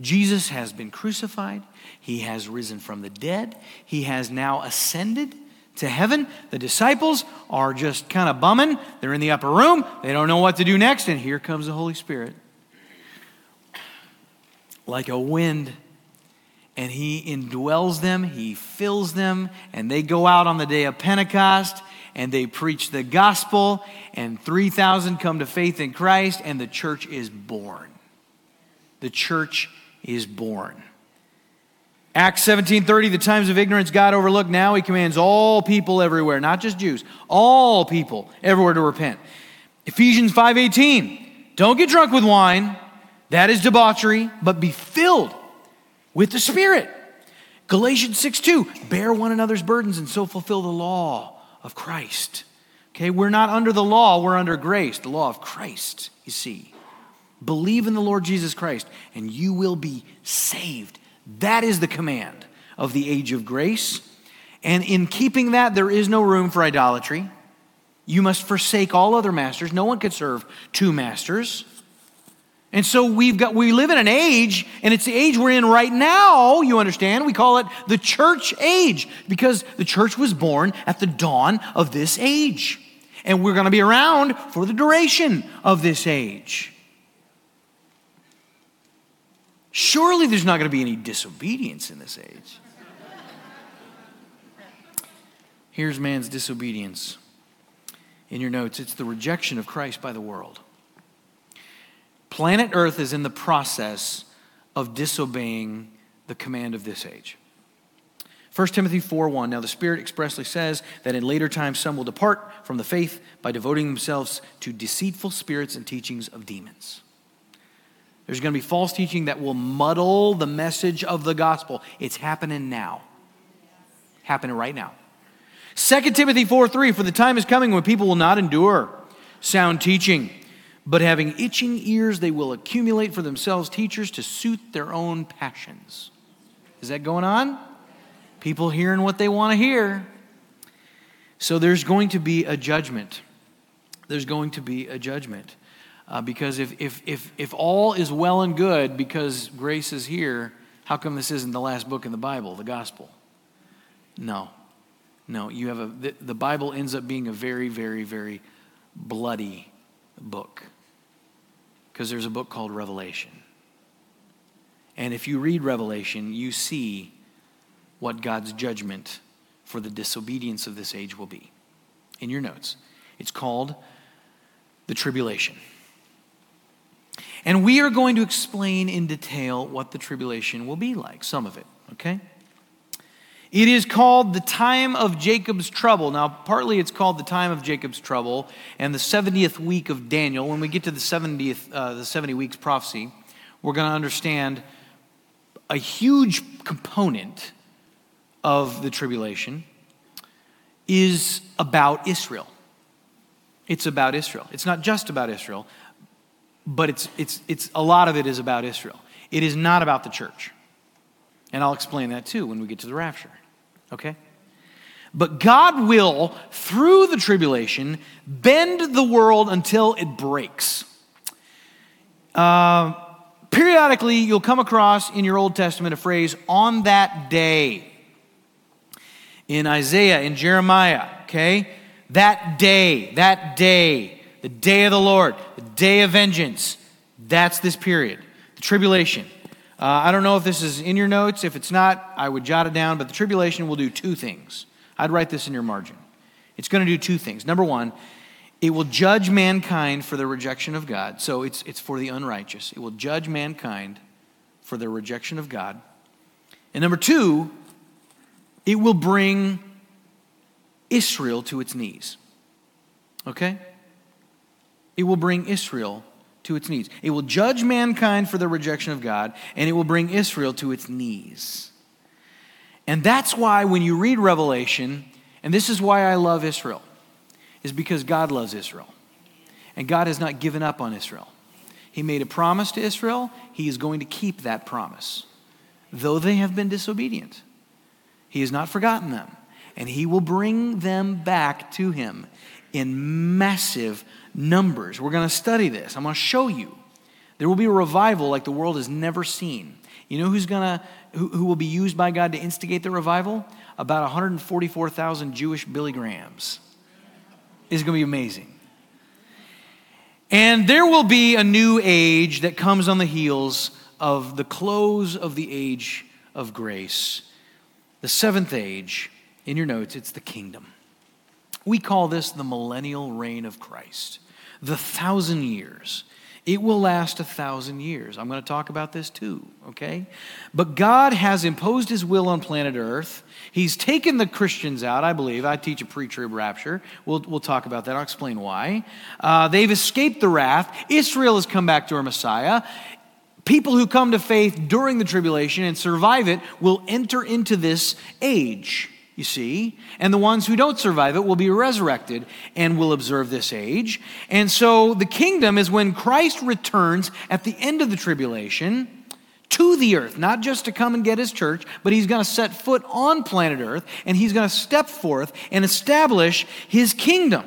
Jesus has been crucified. He has risen from the dead. He has now ascended to heaven. The disciples are just kind of bumming. They're in the upper room. They don't know what to do next. And here comes the Holy Spirit, like a wind, and he indwells them, he fills them, and they go out on the day of Pentecost, and they preach the gospel, and 3,000 come to faith in Christ, and the church is born. The church is born. Acts 17:30, the times of ignorance God overlooked. Now he commands all people everywhere, not just Jews, all people everywhere to repent. Ephesians 5:18, don't get drunk with wine. That is debauchery, but be filled with the Spirit. Galatians 6:2, bear one another's burdens and so fulfill the law of Christ. Okay, we're not under the law, we're under grace, the law of Christ, you see. Believe in the Lord Jesus Christ and you will be saved. That is the command of the age of grace. And in keeping that, there is no room for idolatry. You must forsake all other masters. No one could serve two masters. And so we live in an age, and it's the age we're in right now, you understand. We call it the church age because the church was born at the dawn of this age. And we're going to be around for the duration of this age. Surely there's not going to be any disobedience in this age. Here's man's disobedience. In your notes, it's the rejection of Christ by the world. Planet Earth is in the process of disobeying the command of this age. 1 Timothy 4:1, now the Spirit expressly says that in later times some will depart from the faith by devoting themselves to deceitful spirits and teachings of demons. There's going to be false teaching that will muddle the message of the gospel. It's happening now. Happening right now. 2 Timothy 4:3, for the time is coming when people will not endure sound teaching, but having itching ears, they will accumulate for themselves teachers to suit their own passions. Is that going on? People hearing what they want to hear. So there's going to be a judgment. There's going to be a judgment. Because if all is well and good because grace is here, how come this isn't the last book in the Bible, the gospel? No. You have the Bible ends up being a very, very, very bloody book because there's a book called Revelation. And if you read Revelation, you see what God's judgment for the disobedience of this age will be. In your notes, it's called the Tribulation. And we are going to explain in detail what the tribulation will be like, some of it, okay? It is called the time of Jacob's trouble. Now, partly it's called the time of Jacob's trouble and the 70th week of Daniel. When we get to the 70 weeks prophecy, we're going to understand a huge component of the tribulation is about Israel. It's about Israel. It's not just about Israel, but it's a lot of it is about Israel. It is not about the church. And I'll explain that too when we get to the rapture. Okay? But God will, through the tribulation, bend the world until it breaks. Periodically, you'll come across in your Old Testament a phrase, on that day. In Isaiah, in Jeremiah, okay? That day, the day of the Lord, the day of vengeance. That's this period, the tribulation. I don't know if this is in your notes. If it's not, I would jot it down. But the tribulation will do two things. I'd write this in your margin. It's going to do two things. Number one, it will judge mankind for their rejection of God. So it's for the unrighteous. It will judge mankind for their rejection of God. And number two, it will bring Israel to its knees. Okay? It will bring Israel to its knees. It will judge mankind for their rejection of God, and it will bring Israel to its knees. And that's why when you read Revelation, and this is why I love Israel, is because God loves Israel. And God has not given up on Israel. He made a promise to Israel. He is going to keep that promise. Though they have been disobedient, He has not forgotten them. And He will bring them back to Him in massive numbers. We're going to study this. I'm going to show you. There will be a revival like the world has never seen. You know who will be used by God to instigate the revival? About 144,000 Jewish Billy Grahams. It's going to be amazing. And there will be a new age that comes on the heels of the close of the age of grace. The seventh age, in your notes, it's the kingdom. We call this the millennial reign of Christ. The 1,000 years It will last 1,000 years. I'm going to talk about this too, okay? But God has imposed his will on planet Earth. He's taken the Christians out, I believe. I teach a pre-trib rapture. We'll talk about that. I'll explain why. They've escaped the wrath. Israel has come back to our Messiah. People who come to faith during the tribulation and survive it will enter into this age, you see. And the ones who don't survive it will be resurrected and will observe this age. And so the kingdom is when Christ returns at the end of the tribulation to the earth, not just to come and get his church, but he's going to set foot on planet Earth, and he's going to step forth and establish his kingdom.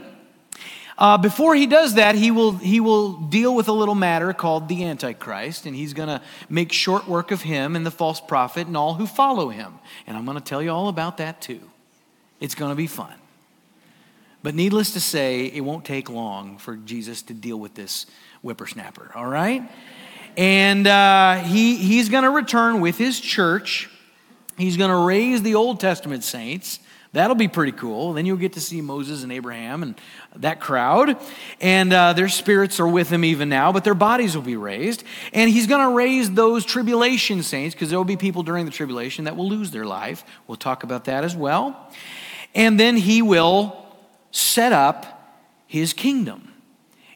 Before he does that, he will deal with a little matter called the Antichrist, and he's going to make short work of him and the false prophet and all who follow him. And I'm going to tell you all about that too. It's going to be fun. But needless to say, it won't take long for Jesus to deal with this whippersnapper, all right? And he's going to return with his church. He's going to raise the Old Testament saints. That'll be pretty cool. Then you'll get to see Moses and Abraham and that crowd. And their spirits are with him even now, but their bodies will be raised. And he's going to raise those tribulation saints, because there will be people during the tribulation that will lose their life. We'll talk about that as well. And then he will set up his kingdom.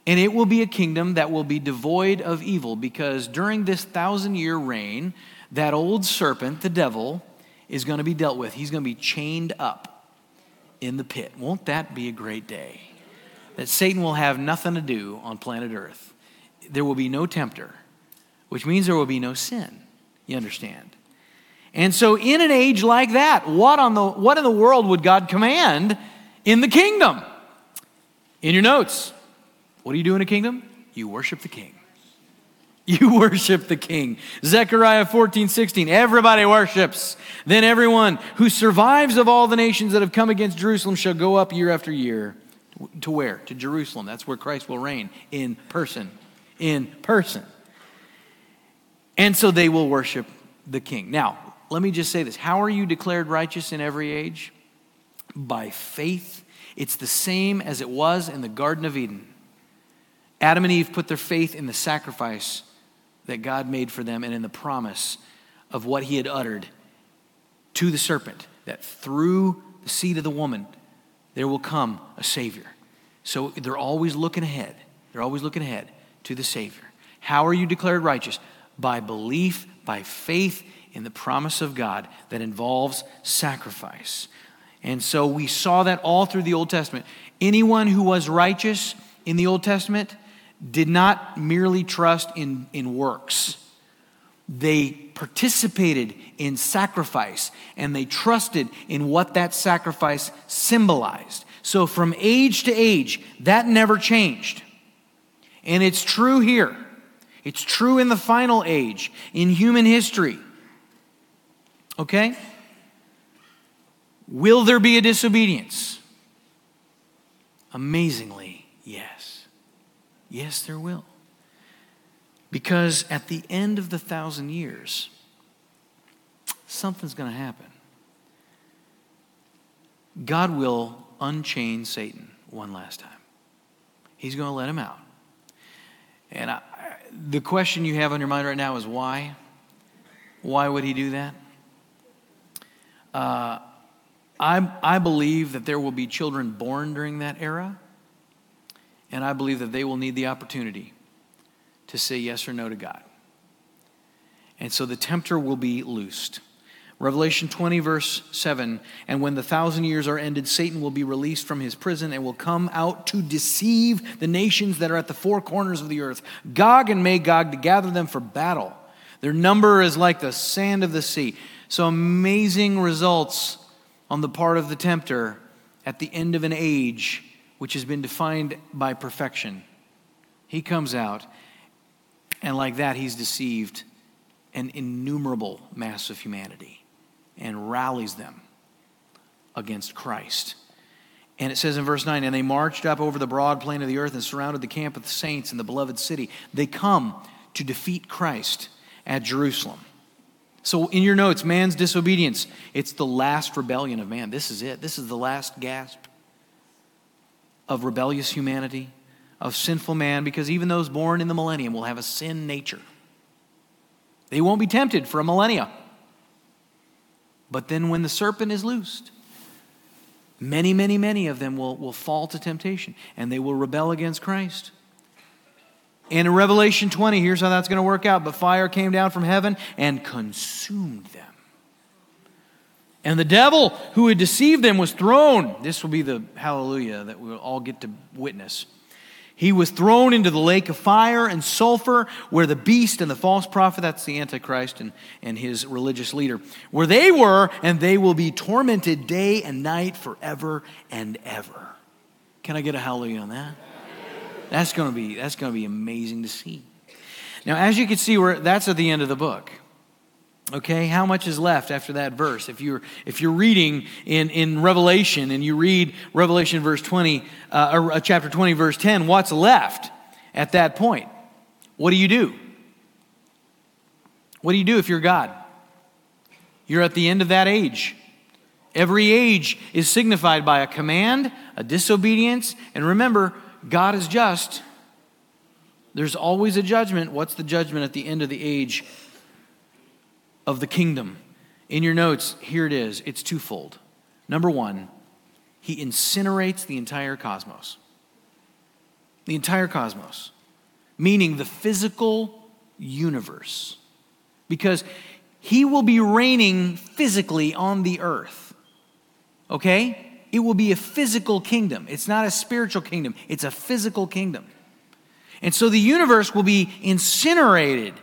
And it will be a kingdom that will be devoid of evil, because during this 1,000-year reign, that old serpent, the devil, is going to be dealt with. He's going to be chained up in the pit. Won't that be a great day? That Satan will have nothing to do on planet Earth. There will be no tempter, which means there will be no sin. You understand? And so in an age like that, what in the world would God command in the kingdom? In your notes, what do you do in a kingdom? You worship the king. You worship the king. Zechariah 14:16, everybody worships. Then everyone who survives of all the nations that have come against Jerusalem shall go up year after year. To where? To Jerusalem. That's where Christ will reign, in person. In person. And so they will worship the king. Now, let me just say this. How are you declared righteous in every age? By faith. It's the same as it was in the Garden of Eden. Adam and Eve put their faith in the sacrifice that God made for them and in the promise of what he had uttered to the serpent, that through the seed of the woman, there will come a Savior. So they're always looking ahead. They're always looking ahead to the Savior. How are you declared righteous? By belief, by faith in the promise of God that involves sacrifice. And so we saw that all through the Old Testament. Anyone who was righteous in the Old Testament did not merely trust in works. They participated in sacrifice, and they trusted in what that sacrifice symbolized. So from age to age, that never changed. And it's true here. It's true in the final age, in human history. Okay? Will there be a disobedience? Amazingly, yes. Yes, there will. Because at the end of the 1,000 years, something's going to happen. God will unchain Satan one last time. He's going to let him out. And the question you have on your mind right now is why? Why would he do that? I believe that there will be children born during that era, and I believe that they will need the opportunity to say yes or no to God. And so the tempter will be loosed. Revelation 20, verse 7, and when the 1,000 years are ended, Satan will be released from his prison and will come out to deceive the nations that are at the four corners of the earth, Gog and Magog, to gather them for battle. Their number is like the sand of the sea. So amazing results on the part of the tempter at the end of an age which has been defined by perfection. He comes out, and like that, he's deceived an innumerable mass of humanity and rallies them against Christ. And it says in verse 9, and they marched up over the broad plain of the earth and surrounded the camp of the saints in the beloved city. They come to defeat Christ at Jerusalem. So in your notes, man's disobedience, it's the last rebellion of man. This is it. This is the last gasp of rebellious humanity, of sinful man, because even those born in the millennium will have a sin nature. They won't be tempted for a millennia. But then when the serpent is loosed, many of them will fall to temptation, and they will rebel against Christ. And in Revelation 20, here's how that's going to work out. But fire came down from heaven and consumed them. And the devil who had deceived them was thrown. This will be the hallelujah that we'll all get to witness. He was thrown into the lake of fire and sulfur, where the beast and the false prophet, that's the Antichrist and his religious leader, where they were, and they will be tormented day and night forever and ever. Can I get a hallelujah on that? That's going to be amazing to see. Now, as you can see, that's at the end of the book. Okay, how much is left after that verse? If you're reading in Revelation and you read Revelation chapter 20, verse 10, what's left at that point? What do you do? What do you do if you're God? You're at the end of that age. Every age is signified by a command, a disobedience, and remember, God is just. There's always a judgment. What's the judgment at the end of the age of the kingdom? In your notes, here it is. It's twofold. Number one, he incinerates the entire cosmos. The entire cosmos. Meaning the physical universe. Because he will be reigning physically on the earth. Okay? It will be a physical kingdom. It's not a spiritual kingdom. It's a physical kingdom. And so the universe will be incinerated.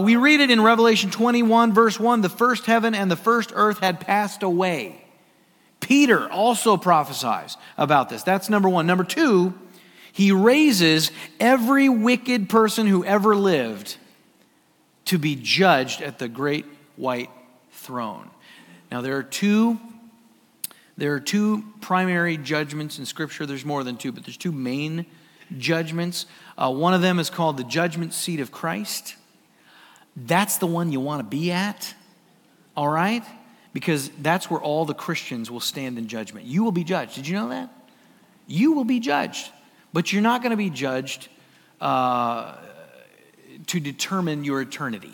We read it in Revelation 21, verse 1, the first heaven and the first earth had passed away. Peter also prophesies about this. That's number one. Number two, he raises every wicked person who ever lived to be judged at the great white throne. Now there are two primary judgments in Scripture. There's more than two, but there's two main judgments. One of them is called the judgment seat of Christ. That's the one you want to be at, all right? Because that's where all the Christians will stand in judgment. You will be judged. Did you know that? You will be judged. But you're not going to be judged to determine your eternity.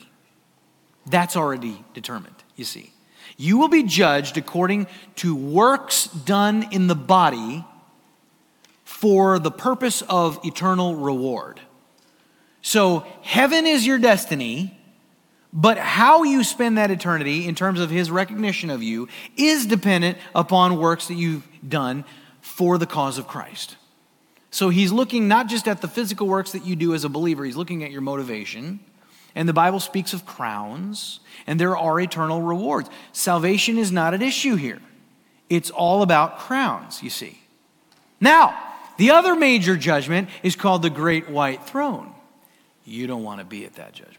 That's already determined, you see. You will be judged according to works done in the body for the purpose of eternal reward. So heaven is your destiny, but how you spend that eternity in terms of his recognition of you is dependent upon works that you've done for the cause of Christ. So he's looking not just at the physical works that you do as a believer, he's looking at your motivation. And the Bible speaks of crowns, and there are eternal rewards. Salvation is not at issue here. It's all about crowns, you see. Now, the other major judgment is called the Great White Throne. You don't want to be at that judgment.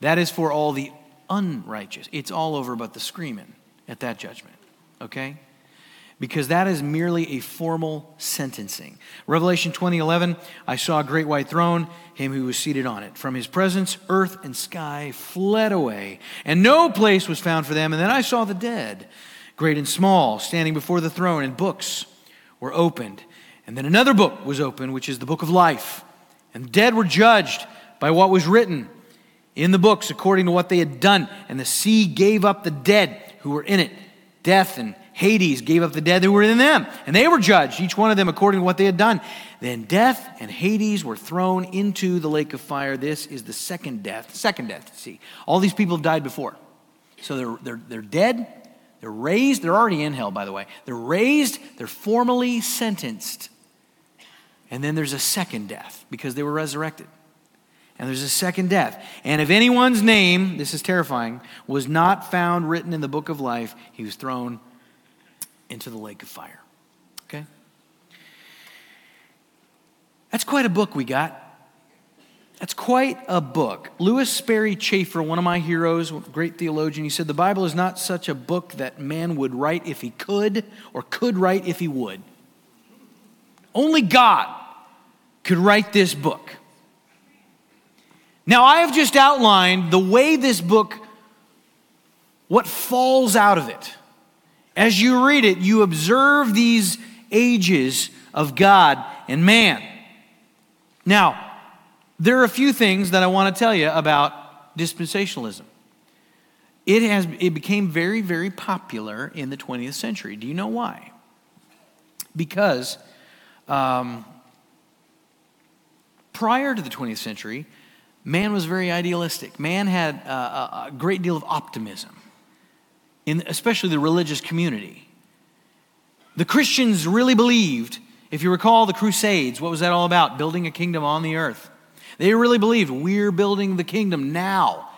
That is for all the unrighteous. It's all over but the screaming at that judgment, okay? Because that is merely a formal sentencing. Revelation 20:11, I saw a great white throne, him who was seated on it. From his presence, earth and sky fled away, and no place was found for them. And then I saw the dead, great and small, standing before the throne, and books were opened. And then another book was opened, which is the book of life. And the dead were judged by what was written in the books according to what they had done. And the sea gave up the dead who were in it, death and Hades gave up the dead who were in them, and they were judged, each one of them according to what they had done. Then death and Hades were thrown into the lake of fire. This is the second death, see. All these people have died before. So they're dead, they're raised, they're already in hell, by the way. They're raised, they're formally sentenced. And then there's a second death, because they were resurrected. And there's a second death. And if anyone's name, this is terrifying, was not found written in the book of life, he was thrown into the lake of fire. Okay? That's quite a book we got. That's quite a book. Lewis Sperry Chafer, one of my heroes, great theologian, he said, the Bible is not such a book that man would write if he could, or could write if he would. Only God could write this book. Now, I have just outlined the way this book, what falls out of it. As you read it, you observe these ages of God and man. Now, there are a few things that I want to tell you about dispensationalism. It became very, very popular in the 20th century. Do you know why? Because prior to the 20th century, man was very idealistic. Man had a great deal of optimism, in especially the religious community. The Christians really believed, if you recall the Crusades, what was that all about? Building a kingdom on the earth. They really believed, we're building the kingdom now.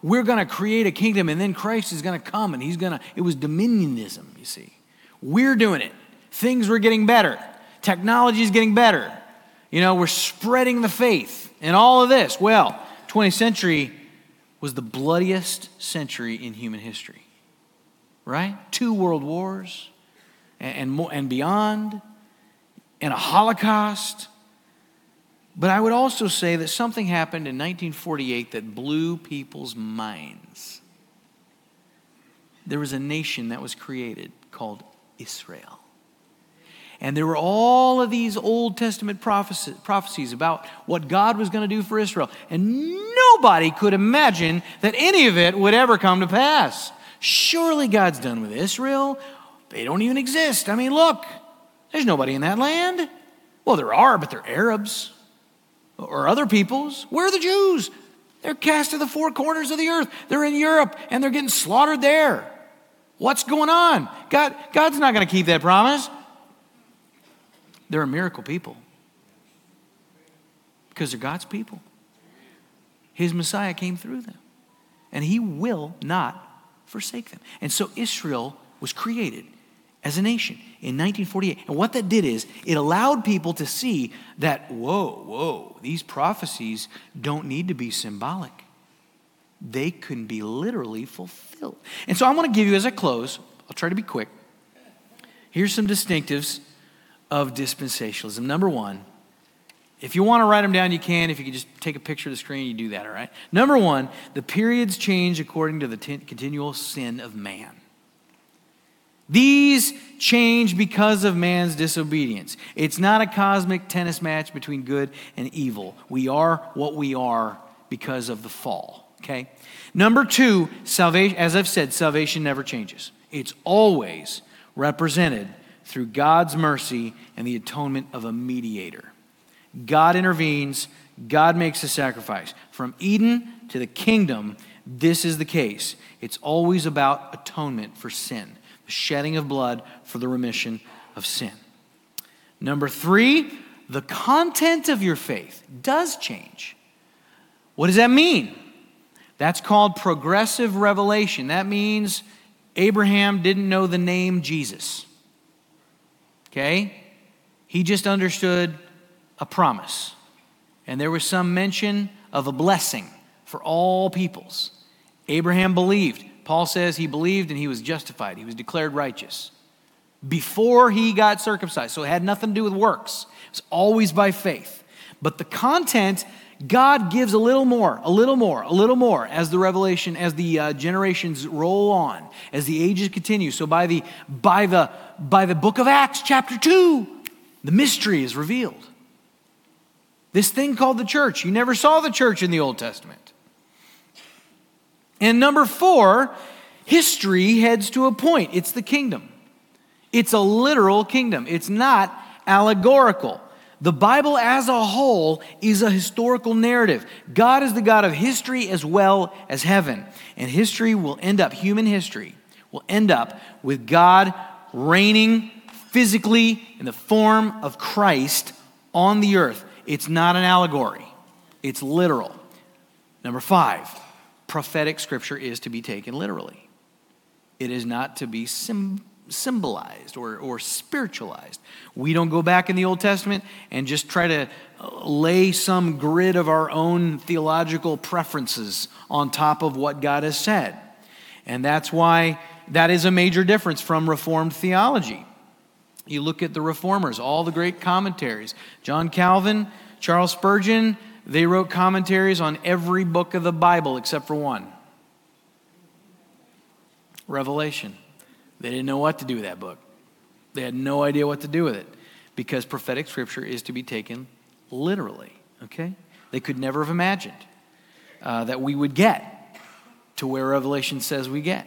We're going to create a kingdom, and then Christ is going to come, and it was dominionism, you see. We're doing it. Things were getting better. Technology is getting better. You know, we're spreading the faith and all of this. Well, 20th century was the bloodiest century in human history, right? 2 world wars and more, and beyond, and a Holocaust. But I would also say that something happened in 1948 that blew people's minds. There was a nation that was created called Israel. And there were all of these Old Testament prophecies about what God was going to do for Israel. And nobody could imagine that any of it would ever come to pass. Surely God's done with Israel. They don't even exist. I mean, look, there's nobody in that land. Well, there are, but they're Arabs or other peoples. Where are the Jews? They're cast to the 4 corners of the earth. They're in Europe, and they're getting slaughtered there. What's going on? God's not going to keep that promise. They're a miracle people because they're God's people. His Messiah came through them, and he will not forsake them. And so Israel was created as a nation in 1948. And what that did is it allowed people to see that, whoa, these prophecies don't need to be symbolic. They can be literally fulfilled. And so I want to give you, as I close, I'll try to be quick. Here's some distinctives of dispensationalism. Number one, if you want to write them down, you can. If you can just take a picture of the screen, you do that, all right? Number one, the periods change according to the continual sin of man. These change because of man's disobedience. It's not a cosmic tennis match between good and evil. We are what we are because of the fall, okay? Number two, salvation. As I've said, salvation never changes. It's always represented through God's mercy and the atonement of a mediator. God intervenes. God makes a sacrifice. From Eden to the kingdom, this is the case. It's always about atonement for sin, the shedding of blood for the remission of sin. Number three, the content of your faith does change. What does that mean? That's called progressive revelation. That means Abraham didn't know the name Jesus. Okay? He just understood a promise. And there was some mention of a blessing for all peoples. Abraham believed. Paul says he believed and he was justified. He was declared righteous before he got circumcised. So it had nothing to do with works. It was always by faith. But the content, God gives a little more as the revelation, as the generations roll on, as the ages continue. So by the book of Acts, chapter 2, the mystery is revealed. This thing called the church. You never saw the church in the Old Testament. And number four, history heads to a point. It's the kingdom. It's a literal kingdom. It's not allegorical. The Bible as a whole is a historical narrative. God is the God of history as well as heaven. And human history will end up with God reigning physically in the form of Christ on the earth. It's not an allegory. It's literal. Number five, prophetic scripture is to be taken literally. It is not to be symbolized or spiritualized. We don't go back in the Old Testament and just try to lay some grid of our own theological preferences on top of what God has said. And that's why that is a major difference from Reformed theology. You look at the Reformers, all the great commentaries. John Calvin, Charles Spurgeon, they wrote commentaries on every book of the Bible except for one. Revelation. They didn't know what to do with that book. They had no idea what to do with it because prophetic scripture is to be taken literally, okay? They could never have imagined that we would get to where Revelation says we get,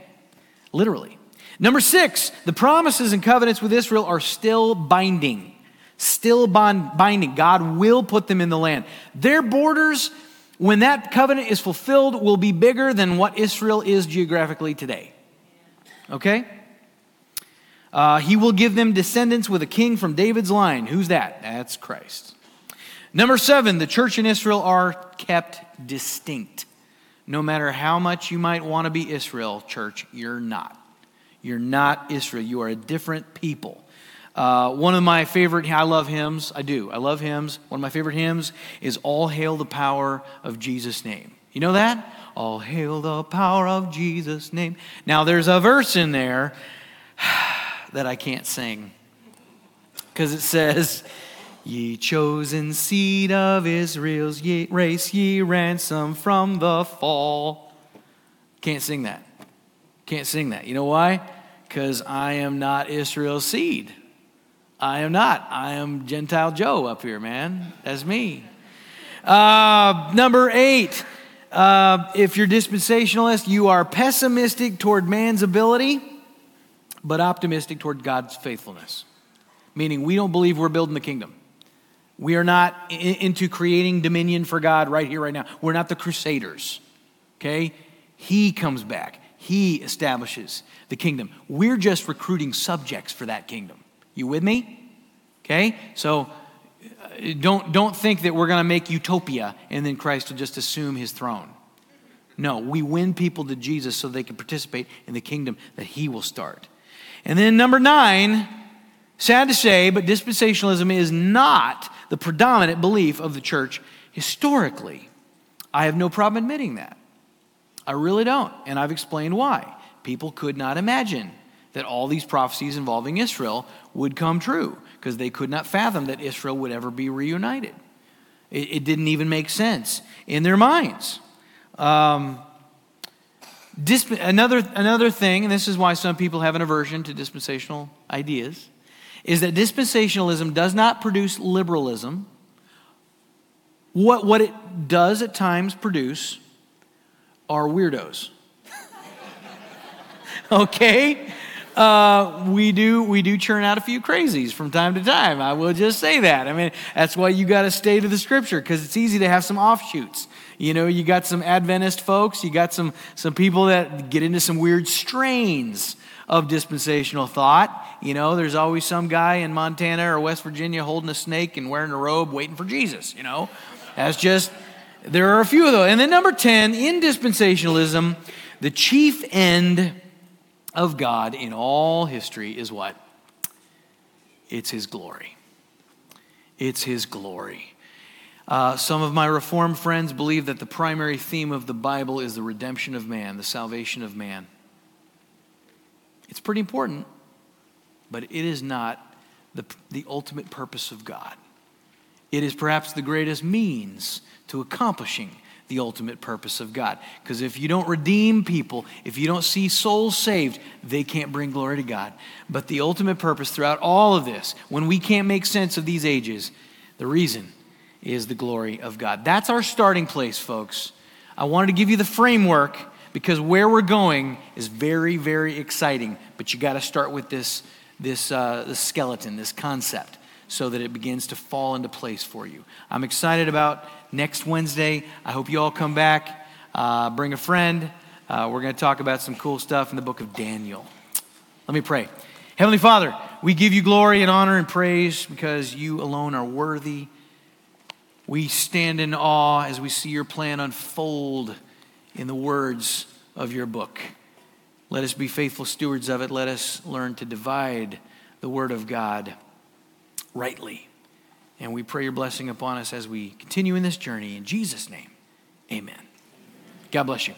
literally. Number 6, the promises and covenants with Israel are still binding. Still binding. God will put them in the land. Their borders, when that covenant is fulfilled, will be bigger than what Israel is geographically today. Okay? He will give them descendants with a king from David's line. Who's that? That's Christ. Number 7, the church and Israel are kept distinct. No matter how much you might want to be Israel, church, you're not. You're not Israel. You are a different people. One of my favorite, I love hymns. I do. I love hymns. One of my favorite hymns is All Hail the Power of Jesus' Name. You know that? All hail the power of Jesus' name. Now, there's a verse in there that I can't sing because it says, Ye chosen seed of Israel's race, ye ransom from the fall. Can't sing that. Can't sing that. You know why? Because I am not Israel's seed. I am not. I am Gentile Joe up here, man. That's me. Number 8. If you're dispensationalist, you are pessimistic toward man's ability, but optimistic toward God's faithfulness. Meaning we don't believe we're building the kingdom. We are not into creating dominion for God right here, right now. We're not the crusaders. Okay? He comes back. He establishes the kingdom. We're just recruiting subjects for that kingdom. You with me? Okay? So don't think that we're going to make utopia and then Christ will just assume his throne. No, we win people to Jesus so they can participate in the kingdom that he will start. And then number 9, sad to say, but dispensationalism is not the predominant belief of the church historically. I have no problem admitting that. I really don't, and I've explained why. People could not imagine that all these prophecies involving Israel would come true because they could not fathom that Israel would ever be reunited. It didn't even make sense in their minds. Another thing, and this is why some people have an aversion to dispensational ideas, is that dispensationalism does not produce liberalism. What it does at times produce are weirdos. Okay? We do churn out a few crazies from time to time. I will just say that. I mean, that's why you got to stay to the scripture, because it's easy to have some offshoots. You know, you got some Adventist folks, you got some people that get into some weird strains of dispensational thought. You know, there's always some guy in Montana or West Virginia holding a snake and wearing a robe waiting for Jesus, you know. That's just... There are a few of those. And then number 10, in dispensationalism, the chief end of God in all history is what? It's his glory. It's his glory. Some of my Reformed friends believe that the primary theme of the Bible is the redemption of man, the salvation of man. It's pretty important, but it is not the ultimate purpose of God. It is perhaps the greatest means to accomplishing the ultimate purpose of God. Because if you don't redeem people, if you don't see souls saved, they can't bring glory to God. But the ultimate purpose throughout all of this, when we can't make sense of these ages, the reason is the glory of God. That's our starting place, folks. I wanted to give you the framework because where we're going is very, very exciting. But you got to start with this skeleton, this concept, so that it begins to fall into place for you. I'm excited about next Wednesday. I hope you all come back. Bring a friend. We're going to talk about some cool stuff in the book of Daniel. Let me pray. Heavenly Father, we give you glory and honor and praise because you alone are worthy. We stand in awe as we see your plan unfold in the words of your book. Let us be faithful stewards of it. Let us learn to divide the word of God rightly. And we pray your blessing upon us as we continue in this journey. In Jesus' name, amen. God bless you.